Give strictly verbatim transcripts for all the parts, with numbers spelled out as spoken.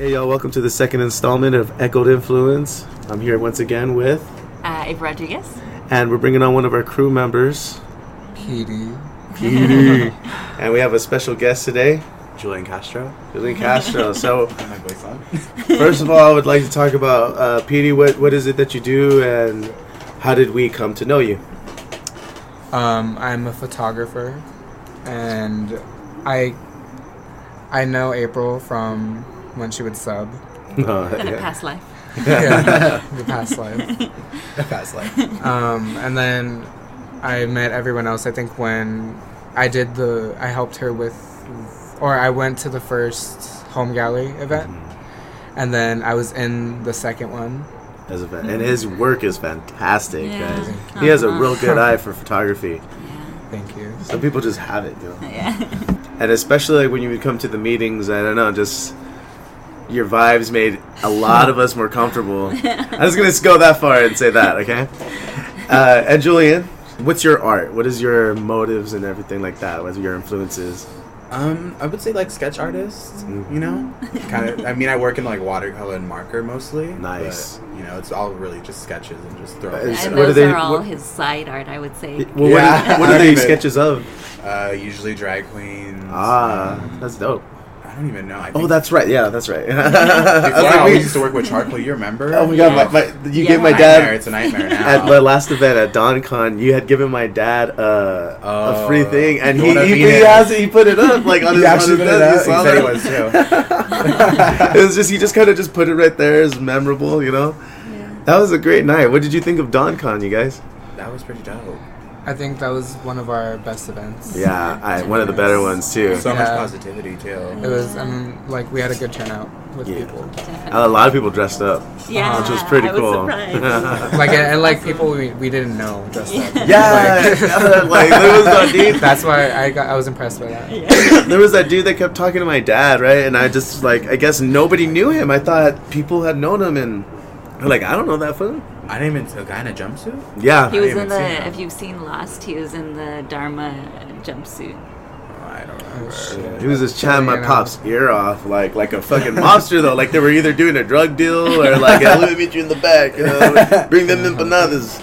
Hey y'all, welcome to the second installment of Echoed Influence. I'm here once again with... Uh, April Rodriguez. And we're bringing on one of our crew members. Petey. Petey. And we have a special guest today. Julian Castro. Julian Castro. So, my voice on. First of all, I would like to talk about uh, Petey. What, what is it that you do and how did we come to know you? Um, I'm a photographer and I, I know April from... when she would sub. Oh, then yeah. A past life. Yeah, the past life. The past life. Um, and then I met everyone else, I think, when I did the... I helped her with... Or I went to the first Home Gallery event. Mm-hmm. And then I was in the second one. As a fan. Mm-hmm. And his work is fantastic, yeah. guys. He has a real good eye for photography. Yeah. Thank you. Some people just have it, though. Yeah. And especially like, when you would come to the meetings, I don't know, just... your vibes made a lot of us more comfortable. I was going to go that far and say that, okay? Uh, and Julian, what's your art? What is your motives and everything like that? What's your influences? Um, I would say like sketch artists, mm-hmm. you know? Kind of. I mean, I work in like watercolor and marker mostly. Nice. But, you know, it's all really just sketches and just throw it. And those are all what, his side art, I would say. Well, yeah. What are, what are they sketches of? Uh, usually drag queens. Ah, um, that's dope. I don't even know. I oh, that's right. Yeah, that's right. Before I we used to work with charcoal. You remember? Oh my god! Yeah. My, my, you yeah. gave my dad. Nightmare. It's a nightmare now. At the last event at DonCon, you had given my dad uh, oh, a free thing, and he he, he, has, he put it up like on he his actually put it up. He said it was too. It was just he just kind of just put it right there. It's memorable, you know. Yeah. That was a great night. What did you think of DonCon, you guys? That was pretty dope. I think that was one of our best events. Yeah, I, one of the better ones, too. So yeah. much positivity, too. It was, um, like, we had a good turnout with yeah. people. Definitely. A lot of people dressed up, yeah, which was pretty I cool. Was like, and, like, people we, we didn't know dressed yeah. up. Yeah! Like, there was that dude. That's why I got I was impressed by that. Yeah. There was that dude that kept talking to my dad, right? And I just, like, I guess nobody knew him. I thought people had known him, and I'm like, I don't know that fool. I didn't even see a guy in a jumpsuit? Yeah. He was in the, if you've seen Lost, he was in the Dharma jumpsuit. Oh, I don't remember. Oh, he was just chatting my pop's ear off like like a fucking mobster, though. Like they were either doing a drug deal or like, hey, let me meet you in the back. You know, bring them empanadas.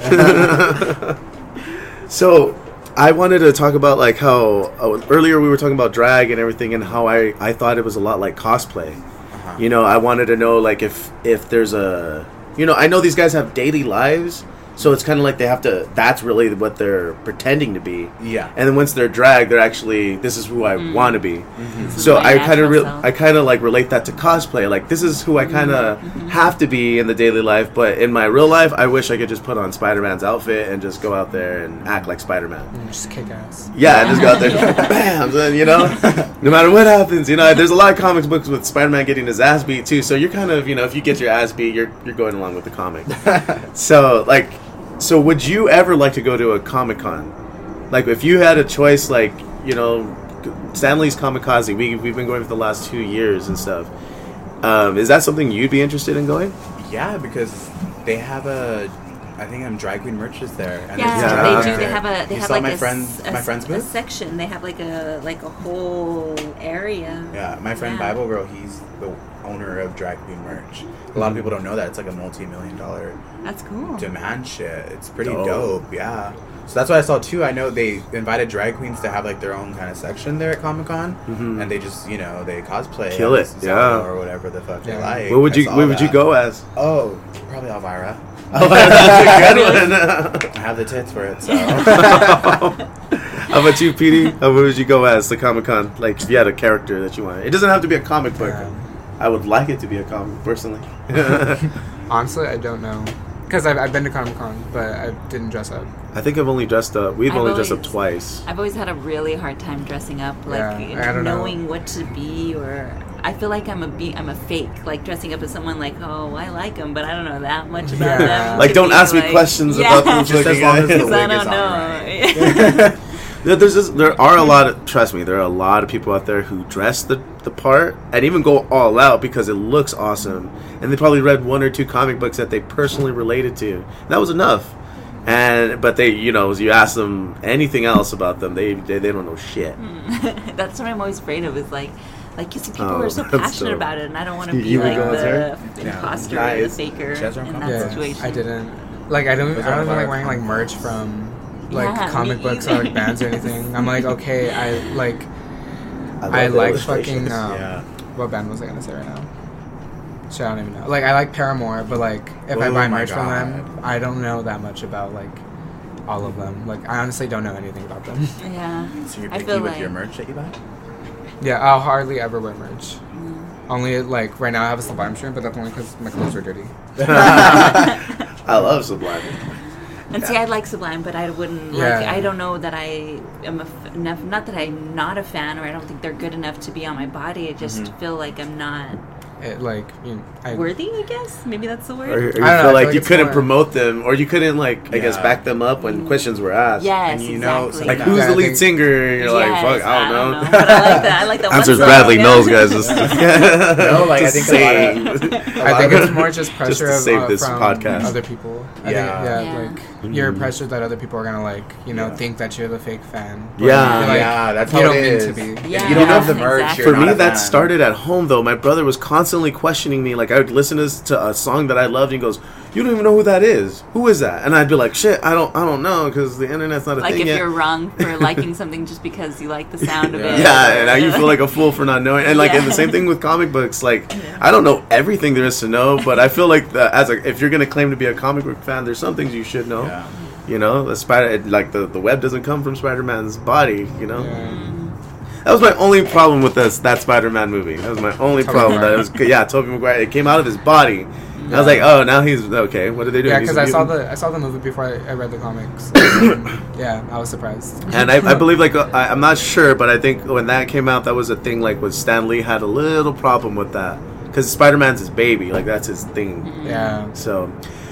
So I wanted to talk about like how uh, earlier we were talking about drag and everything and how I, I thought it was a lot like cosplay. Uh-huh. You know, I wanted to know like if if there's a... You know, I know these guys have daily lives, so it's kind of like they have to, that's really what they're pretending to be. Yeah. And then once they're dragged, they're actually, this is who I mm. want to be. Mm-hmm. So I kind of, re- I kind of like relate that to cosplay. Like, this is who I kind of mm-hmm. have to be in the daily life, but in my real life, I wish I could just put on Spider-Man's outfit and just go out there and act like Spider-Man. Mm, just kick ass. Yeah, and just go out there and bam, and, you know, no matter what happens, you know, there's a lot of comic books with Spider-Man getting his ass beat too. So you're kind of, you know, if you get your ass beat, you're you're going along with the comic. So like, So would you ever like to go to a Comic Con? Like, if you had a choice, like, you know, Stanley's Kamikaze, we, we've been going for the last two years and stuff. Um, is that something you'd be interested in going? Yeah, because they have a... I think I'm drag queen merch is there. And yeah, yeah, they do. They have a. They you have saw like my a, friend, a, my friend's booth? A section. They have like a like a whole area. Yeah, my friend yeah. Bible Girl. He's the owner of drag queen merch. A lot of people don't know that it's like a multi-million dollar. That's cool. Demand shit. It's pretty dope. dope. Yeah. So that's what I saw too. I know they invited drag queens to have like their own kind of section there at Comic Con, mm-hmm. and they just you know they cosplay, kill it, yeah, or whatever the fuck yeah. they like. What would you? What that. would you go as? Oh, probably Elvira. Oh, that's a good one. I have the tits for it, so. How about you, Petey? What would you go as the Comic-Con? Like, if you had a character that you wanted. It doesn't have to be a comic book. Yeah. I would like it to be a comic book, personally. Honestly, I don't know. Because I've, I've been to Comic-Con, but I didn't dress up. I think I've only dressed up. We've I've only always, dressed up twice. I've always had a really hard time dressing up. Like, yeah, I don't knowing know. what to be or... I feel like I'm a be- I'm a fake, like dressing up as someone like, oh, I like him, but I don't know that much about yeah. them. Like, don't ask like, me questions yeah. about who's looking at him. I don't know. Right. There's just, there are a lot of, trust me, there are a lot of people out there who dress the, the part and even go all out because it looks awesome. And they probably read one or two comic books that they personally related to. That was enough. And but they, you know, you ask them anything else about them, they, they, they don't know shit. That's what I'm always afraid of is like, Like, you see, people oh, are so passionate dope. about it, and I don't want to be you like the imposter yeah. or the faker in that yeah, situation. I didn't. Like, I don't. I don't even like wearing like merch from like yeah, comic books either. or like bands or anything. I'm like, okay, I like. I, I like fucking. Um, yeah. What band was I gonna say right now? Shit, I don't even know. Like, I like Paramore, but like, if oh I buy merch God. from them, I don't know that much about like. All of them. Like, I honestly don't know anything about them. Yeah. So you're picky with like... your merch that you buy? Yeah, I'll hardly ever wear merch. Mm. Only, like, right now I have a Sublime shirt, but that's only because my clothes are dirty. I love Sublime. And yeah. see, I like Sublime, but I wouldn't, yeah. like, I don't know that I am a f- enough, not that I'm not a fan, or I don't think they're good enough to be on my body. I just mm-hmm. feel like I'm not... It, like you know, I, worthy, I guess. Maybe that's the word. Or, or you feel, know, feel like, like you couldn't more. promote them, or you couldn't like I yeah. guess back them up when mm. questions were asked. Yes, and you exactly. know, like yeah. who's yeah, the lead singer? And you're yes, like, fuck, I don't, I don't know. know. But I like that. I like that. Answers Bradley yeah. knows, guys. Just, no, like I think a lot of, a lot I think it's more just pressure just to save of, uh, this from podcast. other people. I yeah, think, yeah, yeah, like mm-hmm. you're pressured that other people are gonna like you know yeah. think that you're the fake fan. Yeah, yeah, that's how it is. You don't mean to be. You don't have the merch. For me, that started at home though. My brother was constantly. constantly questioning me. Like, I would listen to, to a song that I loved, and he goes, you don't even know who that is. Who is that? And I'd be like, shit, I don't I don't know, because the internet's not a like thing yet. Like, if you're wrong for liking something just because you like the sound yeah. of it. Yeah, and now you feel like a fool for not knowing. And, like, yeah. and the same thing with comic books. Like, yeah. I don't know everything there is to know, but I feel like the, as a, if you're going to claim to be a comic book fan, there's some things you should know. Yeah. You know? The spider, like, the, the web doesn't come from Spider-Man's body, you know? Yeah. That was my only problem with this, that Spider-Man movie. That was my only Tobey problem. That it was, yeah, Tobey Maguire. It came out of his body. Yeah. I was like, oh, now he's okay. What are they doing? Yeah, because I saw the I saw the movie before I, I read the comics. Yeah, I was surprised. And I, I believe, like, uh, I, I'm not sure, but I think when that came out, that was a thing. Like, with Stan Lee had a little problem with that because Spider-Man's his baby. Like, that's his thing. Yeah. So.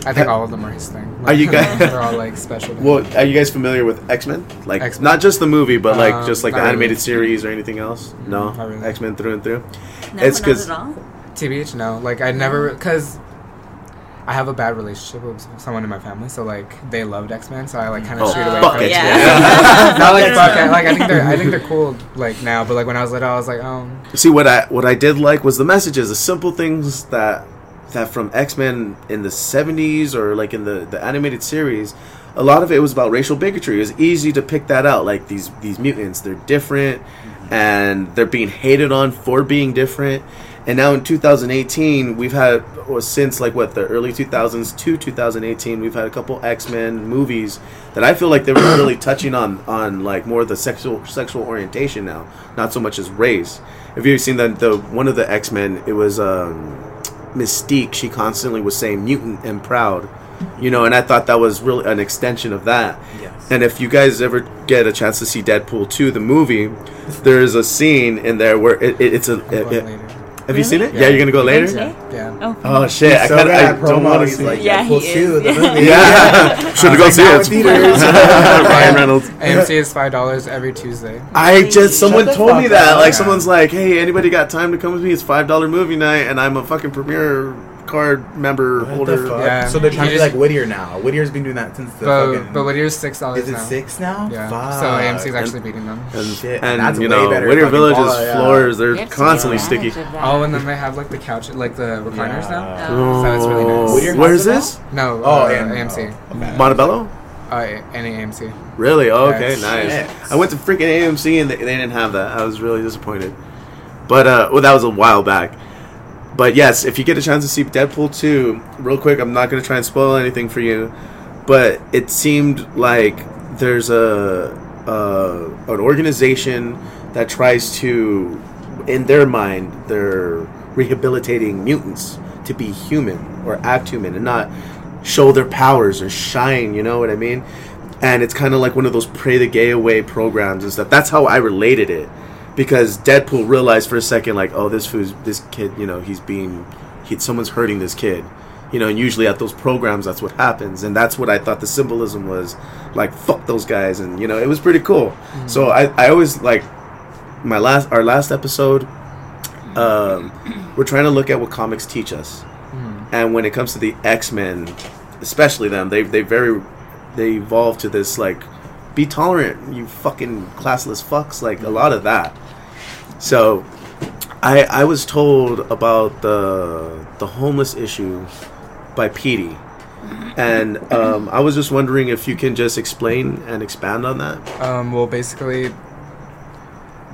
I think all of them are his thing. Like, are you guys? They're all like special. Well, are you guys familiar with X-Men? Like, X-Men. Not just the movie, but like um, just like the animated really. series or anything else. Mm-hmm. No, not really. X-Men through and through. No, it's because T B H. No, like I never because I have a bad relationship with someone in my family, so like they loved X-Men, so I like kind of oh, strayed away. Fuck it. Yeah. Not like fuck it. Like I think they're I think they're cool like now, but like when I was little, I was like, oh. See what I what I did like was the messages, the simple things that. that from X-Men in the seventies or like in the, the animated series, a lot of it was about racial bigotry. It was easy to pick that out. Like these, these mutants, they're different and they're being hated on for being different. And now in two thousand eighteen, we've had, or since like what, the early two thousands to two thousand eighteen, we've had a couple X-Men movies that I feel like they were really touching on, on like more of the sexual sexual orientation now, not so much as race. Have you ever seen that? The, one of the X-Men, it was... um Mystique, she constantly was saying mutant and proud, you know, and I thought that was really an extension of that. Yes. And if you guys ever get a chance to see Deadpool two, the movie, there is a scene in there where it, it, it's a it, it, have really? you seen it yeah, yeah you're gonna go later yeah, yeah. Oh, oh shit I, so kinda, I don't want to see like, yeah, Deadpool two the movie yeah should have gone see it theaters. Ryan Reynolds. A M C is five dollars every Tuesday. I just someone told me that like yeah. someone's like, hey, anybody got time to come with me? It's five dollar movie night, and I'm a fucking premiere card member what holder. The yeah. So they're trying to be like Whittier now. Whittier's been doing that since the but, fucking. But Whittier's six dollars. Is it six now? Yeah. Fuck. So A M C's actually and, beating them. And, Shit. and, and that's you way know, better Whittier Village ball, is floors. Yeah. They're constantly sticky. Oh, and then they have like the couch, like the recliners yeah. now. Oh. So it's really nice. Whittier Where is this? No. Oh, uh, A M C. Okay. Montebello. Uh, and A M C. Really? Oh, okay. Yes. Nice. Shit. I went to freaking A M C and they, they didn't have that. I was really disappointed. But uh, well, that was a while back. But yes, if you get a chance to see Deadpool two, real quick, I'm not going to try and spoil anything for you, but it seemed like there's a, a an organization that tries to, in their mind, they're rehabilitating mutants to be human or act human and not show their powers or shine, you know what I mean? And it's kind of like one of those pray the gay away programs and stuff. That's how I related it. Because Deadpool realized for a second, like, oh, this food's, this kid, you know, he's being, he, someone's hurting this kid, you know. And usually at those programs, that's what happens, and that's what I thought the symbolism was, like, fuck those guys, and you know, it was pretty cool. Mm-hmm. So I, I always like my last, our last episode, um, we're trying to look at what comics teach us, mm-hmm. and when it comes to the X-Men, especially them, they, they very, they evolved to this like, be tolerant, you fucking classless fucks, like a lot of that. So I, I was told about the the homeless issue by Petey, and um, I was just wondering if you can just explain and expand on that. Um, well, basically,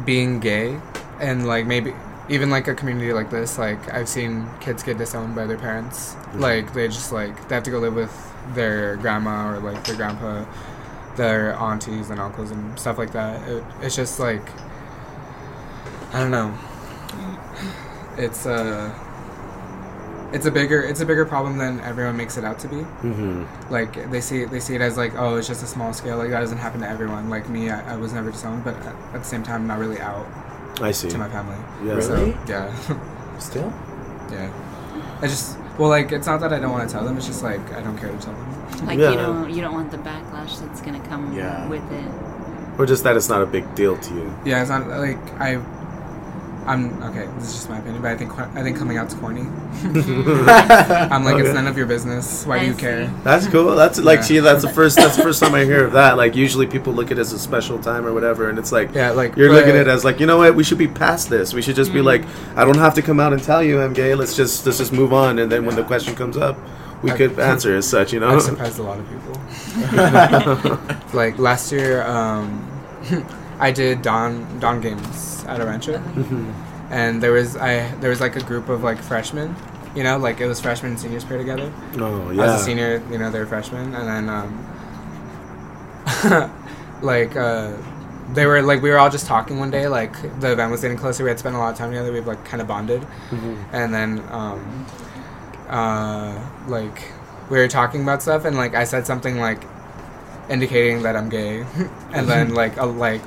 being gay and like maybe even like a community like this, like I've seen kids get disowned by their parents. Mm-hmm. Like they just like they have to go live with their grandma or like their grandpa, their aunties and uncles and stuff like that. It, it's just like, I don't know. It's a it's a bigger it's a bigger problem than everyone makes it out to be. Mm-hmm. Like they see they see it as like, oh, it's just a small scale. Like that doesn't happen to everyone. Like me, I, I was never disowned, but at, at the same time, I'm not really out. I see. To my family. Yeah. Really? So, yeah. Still? Yeah. I just well, like it's not that I don't want to tell them. It's just like I don't care to tell them. Like yeah. you don't you don't want the backlash that's gonna come yeah. with it. Or just that it's not a big deal to you. Yeah, it's not like I. I'm okay. This is just my opinion, but I think I think coming out's corny. I'm like, okay. It's none of your business. Why I do you see. Care? That's cool. That's like, yeah. Gee, that's the first. That's the first time I hear of that. Like, usually people look at it as a special time or whatever, and it's like, yeah, like you're looking at it as like, you know what? We should be past this. We should just mm-hmm. be like, I don't have to come out and tell you I'm gay. Let's just let's just move on. And then yeah. when the question comes up, we I've, could answer as such. You know, I've surprised a lot of people. Like last year. um... I did Don Don games at a rancho, mm-hmm. and there was I there was like a group of like freshmen, you know, like it was freshmen and seniors paired together. Oh yeah. I was a senior, you know, they were freshmen, and then um, like uh, they were like we were all just talking one day, like the event was getting closer. We had spent a lot of time together. We've like kind of bonded, mm-hmm. and then um, uh, like we were talking about stuff, and like I said something like indicating that I'm gay, and then like a like.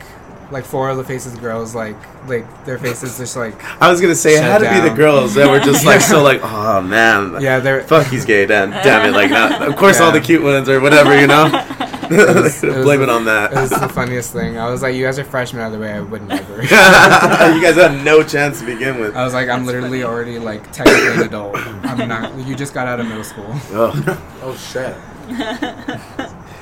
Like four of the faces girls, like like their faces just like. I was gonna say it had down. To be the girls that were just like so like, oh man, yeah, they're fuck he's gay, damn, damn it, like not, of course yeah. all the cute ones or whatever, you know. It was, it blame was, it on that. It was the funniest thing. I was like, you guys are freshmen out of the way. I would never. You guys had no chance to begin with. I was like, I'm That's literally funny. Already like technically an adult. I'm not. You just got out of middle school. Oh, oh shit.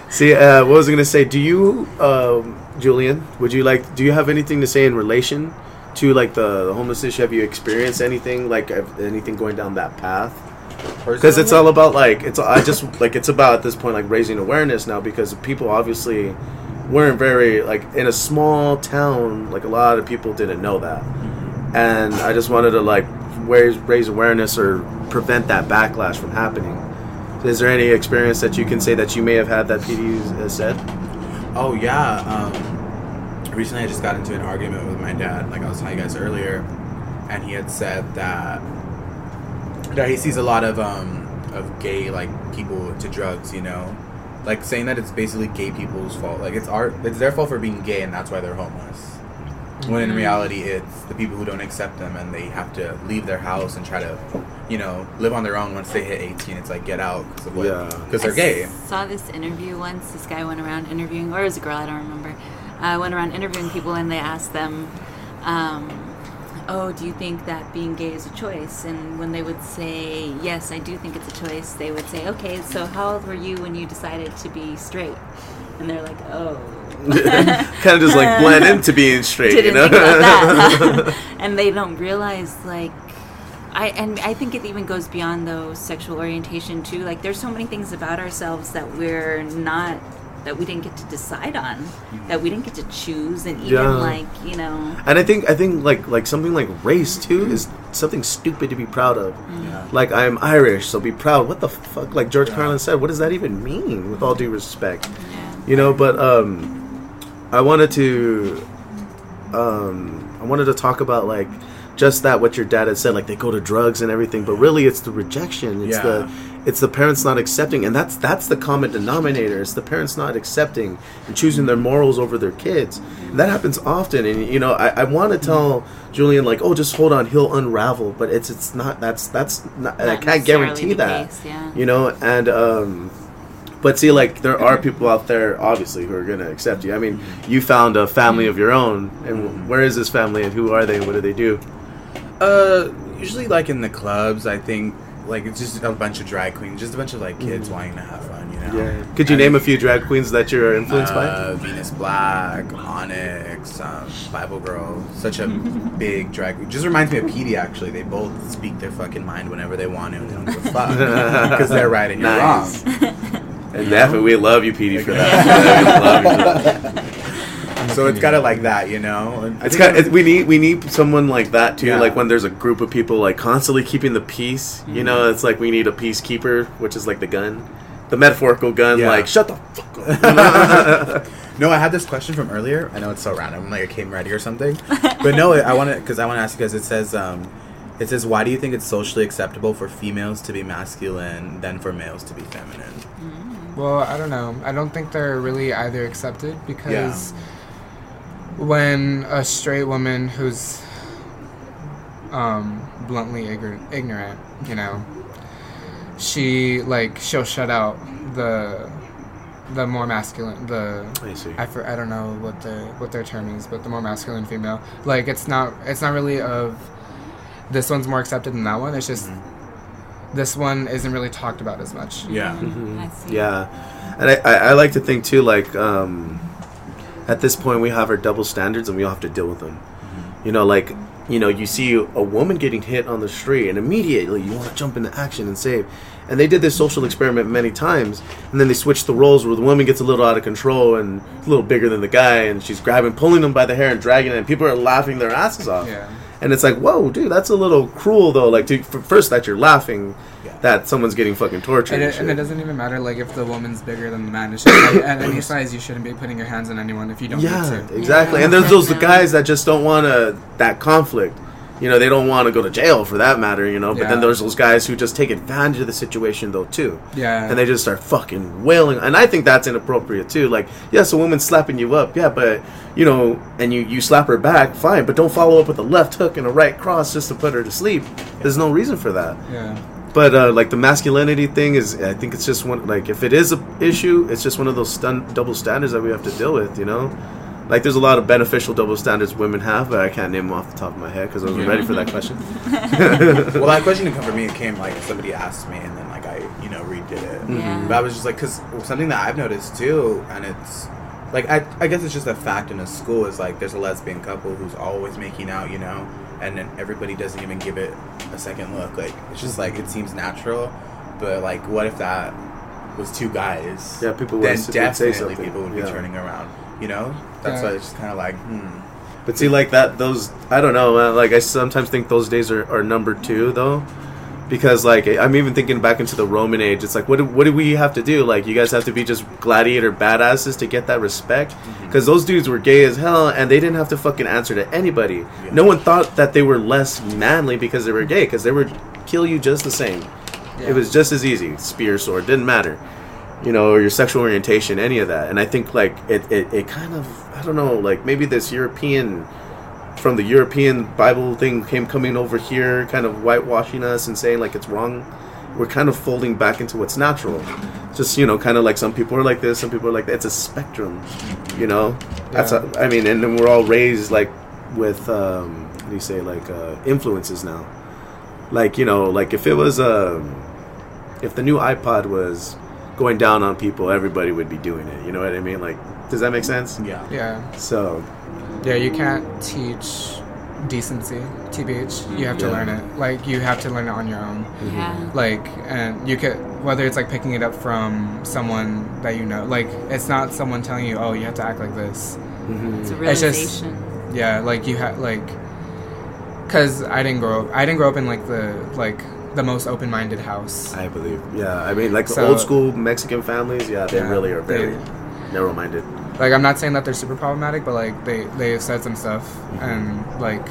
See, uh, what was I gonna say? Do you? Um, Julian, would you like? Do you have anything to say in relation to like the, the homeless issue? Have you experienced anything like anything going down that path? Because it's all about like it's. I just like it's about at this point like raising awareness now because people obviously weren't very like in a small town like a lot of people didn't know that, and I just wanted to like raise raise awareness or prevent that backlash from happening. Is there any experience that you can say that you may have had that P D has said? Oh, yeah. Um, recently, I just got into an argument with my dad, like I was telling you guys earlier, and he had said that that he sees a lot of um, of gay, like, people to drugs, you know? Like, saying that it's basically gay people's fault. Like, it's our, it's their fault for being gay, and that's why they're homeless. Mm-hmm. When in reality, it's the people who don't accept them, and they have to leave their house and try to, you know, live on their own once they hit eighteen. It's like, get out. Because yeah. they're gay. I saw this interview once. This guy went around interviewing, or it was a girl, I don't remember. Uh, went around interviewing people, and they asked them, um, oh, do you think that being gay is a choice? And when they would say, yes, I do think it's a choice, they would say, okay, so how old were you when you decided to be straight? And they're like, oh. Kind of just like blend into being straight, Didn't you know? Think about that. And they don't realize, like, I and I think it even goes beyond though sexual orientation too. Like, there's so many things about ourselves that we're not, that we didn't get to decide on, that we didn't get to choose, and even yeah. like, you know. And I think I think like like something like race too mm-hmm. is something stupid to be proud of. Mm-hmm. Yeah. Like, I'm Irish, so be proud. What the fuck? Like George yeah. Carlin said, what does that even mean? With all due respect, yeah. you know. But um, I wanted to um, I wanted to talk about like. Just that what your dad had said, like they go to drugs and everything, but really it's the rejection. It's yeah. the it's the parents not accepting, and that's that's the common denominator. It's the parents not accepting and choosing their morals over their kids. And that happens often, and you know, I, I want to tell Julian like, oh, just hold on, he'll unravel, but it's it's not that's that's not, not I can't guarantee that, case, yeah. you know, and. um But see, like, there are people out there, obviously, who are going to accept you. I mean, you found a family of your own, and where is this family, and who are they, and what do they do? Uh, usually, like, in the clubs, I think like it's just a bunch of drag queens, just a bunch of like kids mm. wanting to have fun, you know. Yeah. Could you I name mean, a few drag queens that you're influenced uh, by? Venus Black, Onyx, um, Bible Girl, such a big drag queen. Just reminds me of Petey actually. They both speak their fucking mind whenever they want to, and they don't give a fuck because they're right and you're nice. Wrong. And definitely, we love you, Petey, for that. We love you. So it's kind of like that, you know. It's kind of, we need we need someone like that too. Yeah. Like when there's a group of people like constantly keeping the peace, mm-hmm. you know. It's like we need a peacekeeper, which is like the gun, the metaphorical gun. Yeah. Like shut the fuck up. No, I had this question from earlier. I know it's so random, like it came ready or something. But no, I want to because I want to ask you guys. It says, um, it says, why do you think it's socially acceptable for females to be masculine than for males to be feminine? Mm-hmm. Well, I don't know. I don't think they're really either accepted because. Yeah. When a straight woman who's um, bluntly igor- ignorant, you know, she, like, she'll shut out the the more masculine, the... I see. I, for, I don't know what the what their term is, but the more masculine female. Like, it's not it's not really of this one's more accepted than that one. It's just mm-hmm. this one isn't really talked about as much. Yeah. Mm-hmm. I see. Yeah. And I, I, I like to think, too, like... Um, at this point, we have our double standards, and we all have to deal with them. Mm-hmm. You know, like, you know, you see a woman getting hit on the street, and immediately you want to jump into action and save. And they did this social experiment many times, and then they switched the roles where the woman gets a little out of control and a little bigger than the guy, and she's grabbing, pulling him by the hair and dragging him, and people are laughing their asses off. Yeah. And it's like, whoa, dude, that's a little cruel, though. Like, to, for first that you're laughing, yeah. that someone's getting fucking tortured. And, and, it, and it doesn't even matter, like, if the woman's bigger than the man. It's just, like, at any size, you shouldn't be putting your hands on anyone if you don't yeah, need to. Exactly. Yeah. And there's those guys that just don't want to that conflict. You know, they don't want to go to jail for that matter, you know. But yeah. then there's those guys who just take advantage of the situation, though, too. Yeah. And they just start fucking wailing. And I think that's inappropriate, too. Like, yes, a woman's slapping you up. Yeah, but... You know, and you, you slap her back, fine, but don't follow up with a left hook and a right cross just to put her to sleep. There's no reason for that. Yeah. But, uh, like, the masculinity thing is, I think it's just one, like, if it is an issue, it's just one of those stun- double standards that we have to deal with, you know? Like, there's a lot of beneficial double standards women have, but I can't name them off the top of my head because I wasn't yeah. ready for that question. Well, that question didn't come from me. It came, like, somebody asked me, and then, like, I, you know, redid it. Yeah. But I was just like, because something that I've noticed, too, and it's... Like, I I guess it's just a fact in a school is, like, there's a lesbian couple who's always making out, you know, and then everybody doesn't even give it a second look. Like, it's just, like, it seems natural, but, like, what if that was two guys? Yeah, people would say definitely something. people would yeah. be turning around, you know? That's yeah. why it's just kind of like, hmm. But see, like, that, those, I don't know, man, like, I sometimes think those days are, are number two, though. Because, like, I'm even thinking back into the Roman age. It's like, what do, what do we have to do? Like, you guys have to be just gladiator badasses to get that respect? Because mm-hmm. those dudes were gay as hell, and they didn't have to fucking answer to anybody. Yeah. No one thought that they were less manly because they were gay, because they would kill you just the same. Yeah. It was just as easy. Spear, sword, didn't matter. You know, or your sexual orientation, any of that. And I think, like, it, it, it kind of, I don't know, like, maybe this European... from the European Bible thing came coming over here, kind of whitewashing us and saying, like, it's wrong. We're kind of folding back into what's natural. Just, you know, kind of like some people are like this, some people are like that. It's a spectrum, you know? Yeah. That's a, I mean, and then we're all raised, like, with, um, how do you say, like, uh, influences now. Like, you know, like, if it was, um, if the new iPod was going down on people, everybody would be doing it. You know what I mean? Like, does that make sense? Yeah. Yeah. So... Yeah, you can't teach decency, T B H. You have to yeah. learn it. Like, you have to learn it on your own. Mm-hmm. Yeah. Like, and you could, whether it's, like, picking it up from someone that you know. Like, it's not someone telling you, oh, you have to act like this. Mm-hmm. It's a realization. It's just, yeah, like, you have, like, because I didn't grow up, I didn't grow up in, like, the, like, the most open-minded house. I believe, yeah. I mean, like, so, old-school Mexican families, yeah, they yeah, really are very narrow-minded. Like, I'm not saying that they're super problematic, but, like, they, they have said some stuff, mm-hmm. and, like,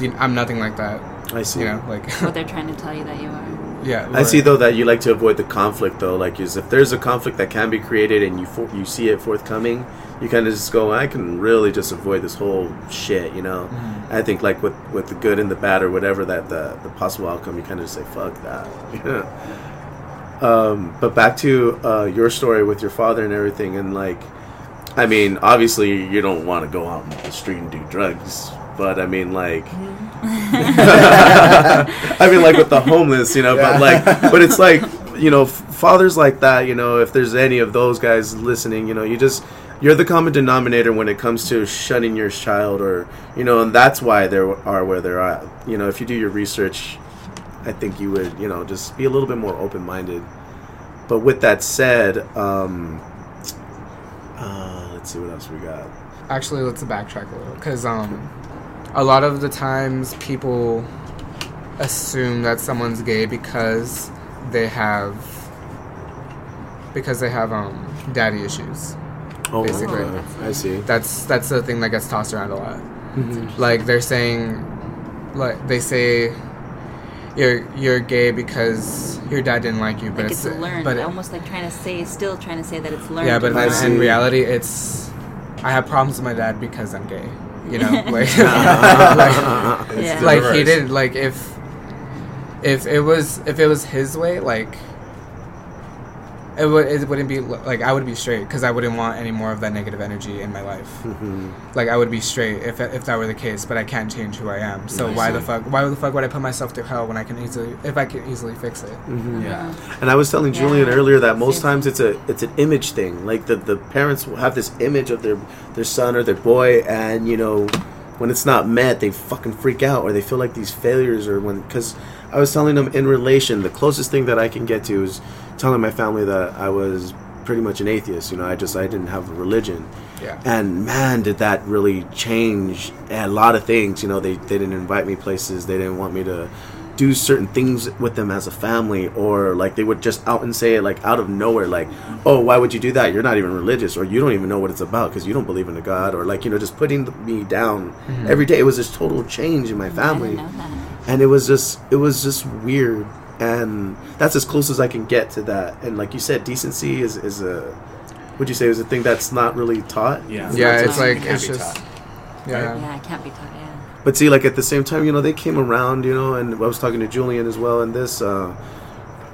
you know, I'm nothing like that. I see. You know, like... what they're trying to tell you that you are. Yeah. I see, though, that you like to avoid the conflict, though. Like, is if there's a conflict that can be created and you for- you see it forthcoming, you kind of just go, I can really just avoid this whole shit, you know? Mm-hmm. I think, like, with, with the good and the bad or whatever, that the, the possible outcome, you kind of just say, fuck that. Yeah. Um, but back to uh, your story with your father and everything, and, like... I mean, obviously, you don't want to go out on the street and do drugs, but I mean, like, yeah. I mean, like with the homeless, you know, yeah. but like, but it's like, you know, fathers like that, you know, if there's any of those guys listening, you know, you just, you're the common denominator when it comes to shunning your child or, you know, and that's why they are where they're at. You know, if you do your research, I think you would, you know, just be a little bit more open-minded. But with that said, um, uh, let's see what else we got. Actually, let's backtrack a little because um, a lot of the times people assume that someone's gay because they have because they have um, daddy issues. Oh, basically. Oh, I see. That's that's the thing that gets tossed around a lot. Mm-hmm. Like they're saying, like they say, you're you're gay because your dad didn't like you, but like it's, it's learned. But it, almost like trying to say, still trying to say that it's learned. Yeah, but in reality, it's I have problems with my dad because I'm gay. You know, like like, yeah. like he didn't like if if it was if it was his way, like. It, would, it wouldn't be, like, I would be straight because I wouldn't want any more of that negative energy in my life. Mm-hmm. Like, I would be straight if if that were the case, but I can't change who I am. So mm-hmm. why the fuck why the fuck would I put myself through hell when I can easily, if I can easily fix it? Mm-hmm. Yeah. And I was telling yeah. Julian earlier that most times it's a it's an image thing. Like, the, the parents will have this image of their, their son or their boy, and, you know, when it's not met, they fucking freak out or they feel like these failures or when, because I was telling them in relation, the closest thing that I can get to is telling my family that I was pretty much an atheist, you know, I just, I didn't have a religion. Yeah. And man, did that really change a lot of things, you know, they, they didn't invite me places, they didn't want me to do certain things with them as a family, or like they would just out and say it like out of nowhere, like, oh, why would you do that? You're not even religious, or you don't even know what it's about because you don't believe in a God, or like, you know, just putting me down mm-hmm. every day. It was this total change in my family. And it was just, it was just weird. And that's as close as I can get to that. And like you said, decency is, is a, would you say, is a thing that's not really taught? Yeah, it's yeah, it's like, it it's just, yeah. Right? Yeah, it can't be taught, yeah. But see, like, at the same time, you know, they came around, you know, and I was talking to Julian as well, and this, uh,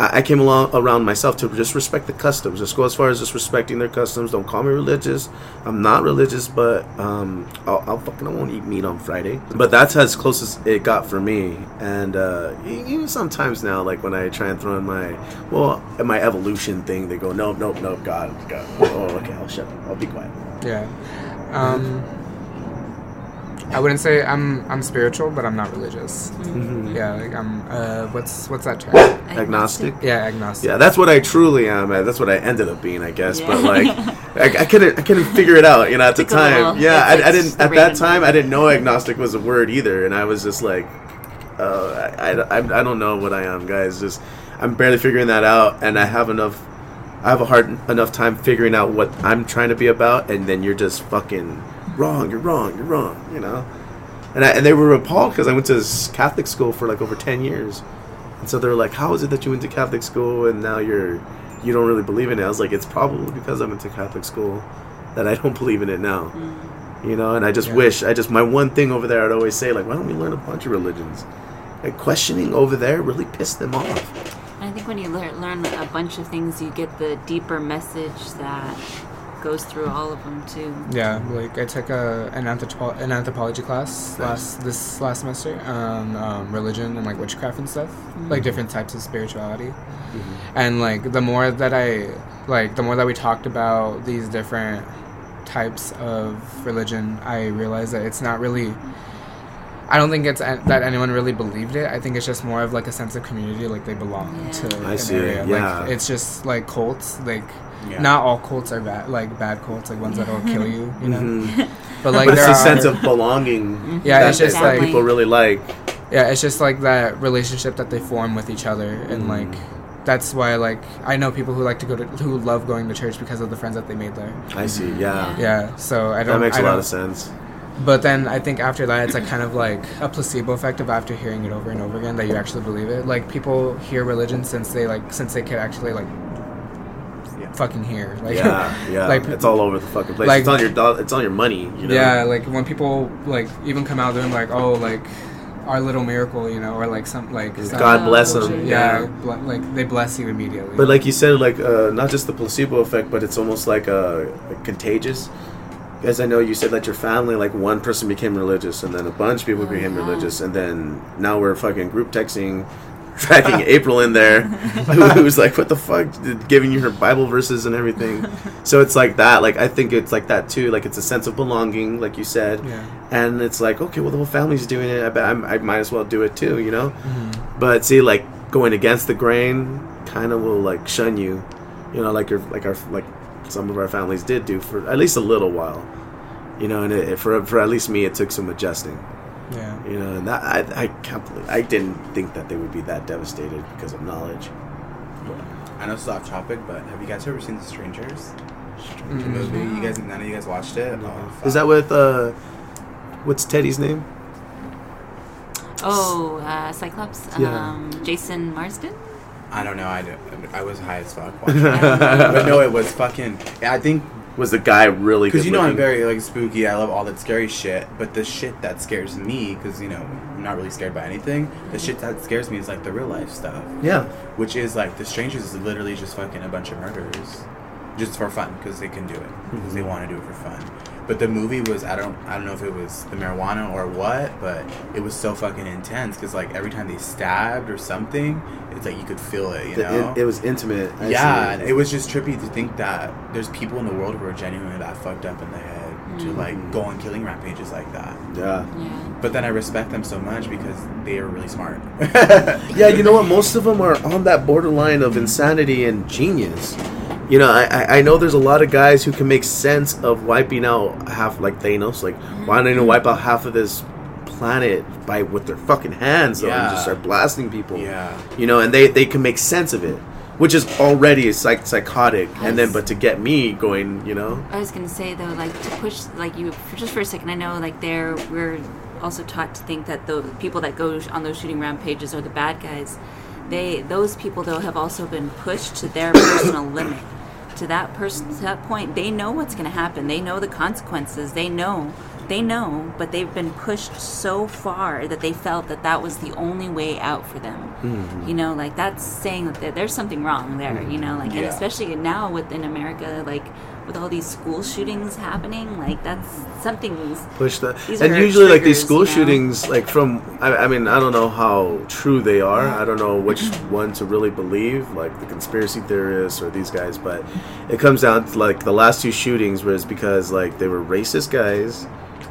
I, I came along around myself to just respect the customs, just go as far as just respecting their customs. Don't call me religious. I'm not religious, but um, I'll, I'll fucking, I won't eat meat on Friday. But that's as close as it got for me. And uh, even sometimes now, like when I try and throw in my, well, my evolution thing, they go, nope, nope, nope, God, God. Oh, okay, I'll shut up. I'll be quiet. Yeah. Um, I wouldn't say I'm I'm spiritual, but I'm not religious. Mm-hmm. Yeah, like I'm. Uh, what's what's that term? Agnostic. Yeah, agnostic. Yeah, that's what I truly am. That's what I ended up being, I guess. Yeah. But like, I, I couldn't I couldn't figure it out, you know, at the time. Yeah, I, I didn't at that time. I didn't know agnostic was a word either, and I was just like, uh, I, I, I don't know what I am, guys. Just I'm barely figuring that out, and I have enough. I have a hard enough time figuring out what I'm trying to be about, and then you're just fucking. Wrong, you're wrong, you're wrong, you know, and I, and they were appalled because I went to this Catholic school for like over ten years, and so they were like, "How is it that you went to Catholic school and now you're you don't really believe in it?" I was like, "It's probably because I went to Catholic school that I don't believe in it now, mm. you know." And I just yeah. wish I just my one thing over there I'd always say like, "Why don't we learn a bunch of religions?" Like questioning over there really pissed them off. I think when you le- learn a bunch of things, you get the deeper message that. Goes through all of them too. Yeah, like I took a an, anthropo- an anthropology class last this last semester on um, um, religion and like witchcraft and stuff, mm-hmm. like different types of spirituality. Mm-hmm. And like the more that I like the more that we talked about these different types of religion, I realized that it's not really. I don't think it's a- that anyone really believed it. I think it's just more of like a sense of community, like they belong yeah. to I an see. Area. Yeah. Like it's just like cults, like. Yeah. Not all cults are bad, like bad cults, like ones that will kill you, you know. Mm-hmm. But like, but it's a sense of belonging. Yeah, that, it's just that like people really like. Yeah, it's just like that relationship that they form with each other, mm. and like that's why like I know people who like to go to who love going to church because of the friends that they made there. I see. Yeah. Yeah. So I don't. That makes a lot of sense. But then I think after that, it's like kind of like a placebo effect of after hearing it over and over again that you actually believe it. Like people hear religion since they like since they could actually like. Fucking here, like yeah, yeah, like it's all over the fucking place. Like, it's on your, do- it's on your money, you know? Yeah, like when people like even come out, they're like, oh, like our little miracle, you know, or like some like some God bless bullshit. Them, yeah, yeah. Ble- like they bless you immediately. But like you said, like uh, not just the placebo effect, but it's almost like a uh, like contagious. Because I know you said that your family, like one person became religious and then a bunch of people oh, became yeah. religious, and then now we're fucking group texting, tracking April in there, who's like, what the fuck, giving you her Bible verses and everything. So it's like that. Like, I think it's like that too. Like, it's a sense of belonging, like you said. Yeah. And it's like, okay, well, the whole family's doing it. I, bet I'm, I might as well do it too, you know? Mm-hmm. But see, like, going against the grain kind of will, like, shun you, you know, like your, like our, like, some of our families did do for at least a little while, you know, and it, for for at least me, it took some adjusting. Yeah, you know, and that I I can't believe I didn't think that they would be that devastated because of knowledge. Yeah. I know it's off topic, but have you guys ever seen The Strangers? Stranger mm-hmm. movie? You guys, none of you guys watched it? No. Oh, is that with uh, what's Teddy's name? Oh, uh, Cyclops. Yeah. Um, Jason Marsden. I don't know. I, did, I was high as fuck watching it. But no, it was fucking... I think... Was the guy really good? Because, you know, looking? I'm very, like, spooky. I love all that scary shit. But the shit that scares me, because, you know, I'm not really scared by anything. The shit that scares me is, like, the real life stuff. Yeah. Which is, like, The Strangers is literally just fucking a bunch of murderers. Just for fun, because they can do it. Because mm-hmm. they want to do it for fun. But the movie was, I don't I don't know if it was the marijuana or what, but it was so fucking intense because, like, every time they stabbed or something, it's like you could feel it, you the, know? It, it was intimate. I yeah, it. it was just trippy to think that there's people in the world who are genuinely that fucked up in the head mm. to, like, go on killing rampages like that. Yeah. yeah. But then I respect them so much because they are really smart. Yeah, you know what? Most of them are on that borderline of insanity and genius. You know, I I know there's a lot of guys who can make sense of wiping out half, like Thanos. Like, why don't you wipe out half of this planet by with their fucking hands? Though, yeah. And just start blasting people. Yeah. You know, and they, they can make sense of it, which is already psych- psychotic. Was, and then, but to get me going, you know. I was gonna say though, like to push, like you for just for a second. I know, like there we're also taught to think that the people that go on those shooting rampages are the bad guys. They those people though have also been pushed to their personal limit. To that person, to that point, they know what's going to happen. They know the consequences. They know, they know, but they've been pushed so far that they felt that that was the only way out for them. Mm-hmm. You know, like that's saying that there's something wrong there. Mm-hmm. You know, like yeah. and especially now within America, like with all these school shootings happening, like that's something's pushed that. And usually, triggers, like these school you know? shootings, like from I, I mean, I don't know how true they are. I don't know which one to really believe, like the conspiracy theorists or these guys. But it comes down to like the last two shootings was because like they were racist guys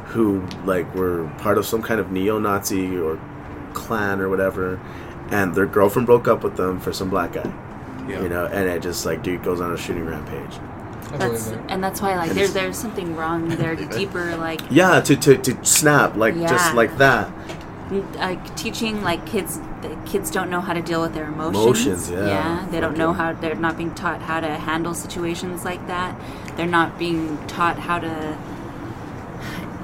who like were part of some kind of neo-Nazi or clan or whatever, and their girlfriend broke up with them for some black guy, yeah. you know, and it just like dude goes on a shooting rampage. That's, and that's why, like, there's there's something wrong there, deeper, like... Yeah, to, to, to snap, like, yeah. just like that. Like, teaching, like, kids the kids don't know how to deal with their emotions. Emotions, yeah. Yeah, they don't okay. know how... They're not being taught how to handle situations like that. They're not being taught how to...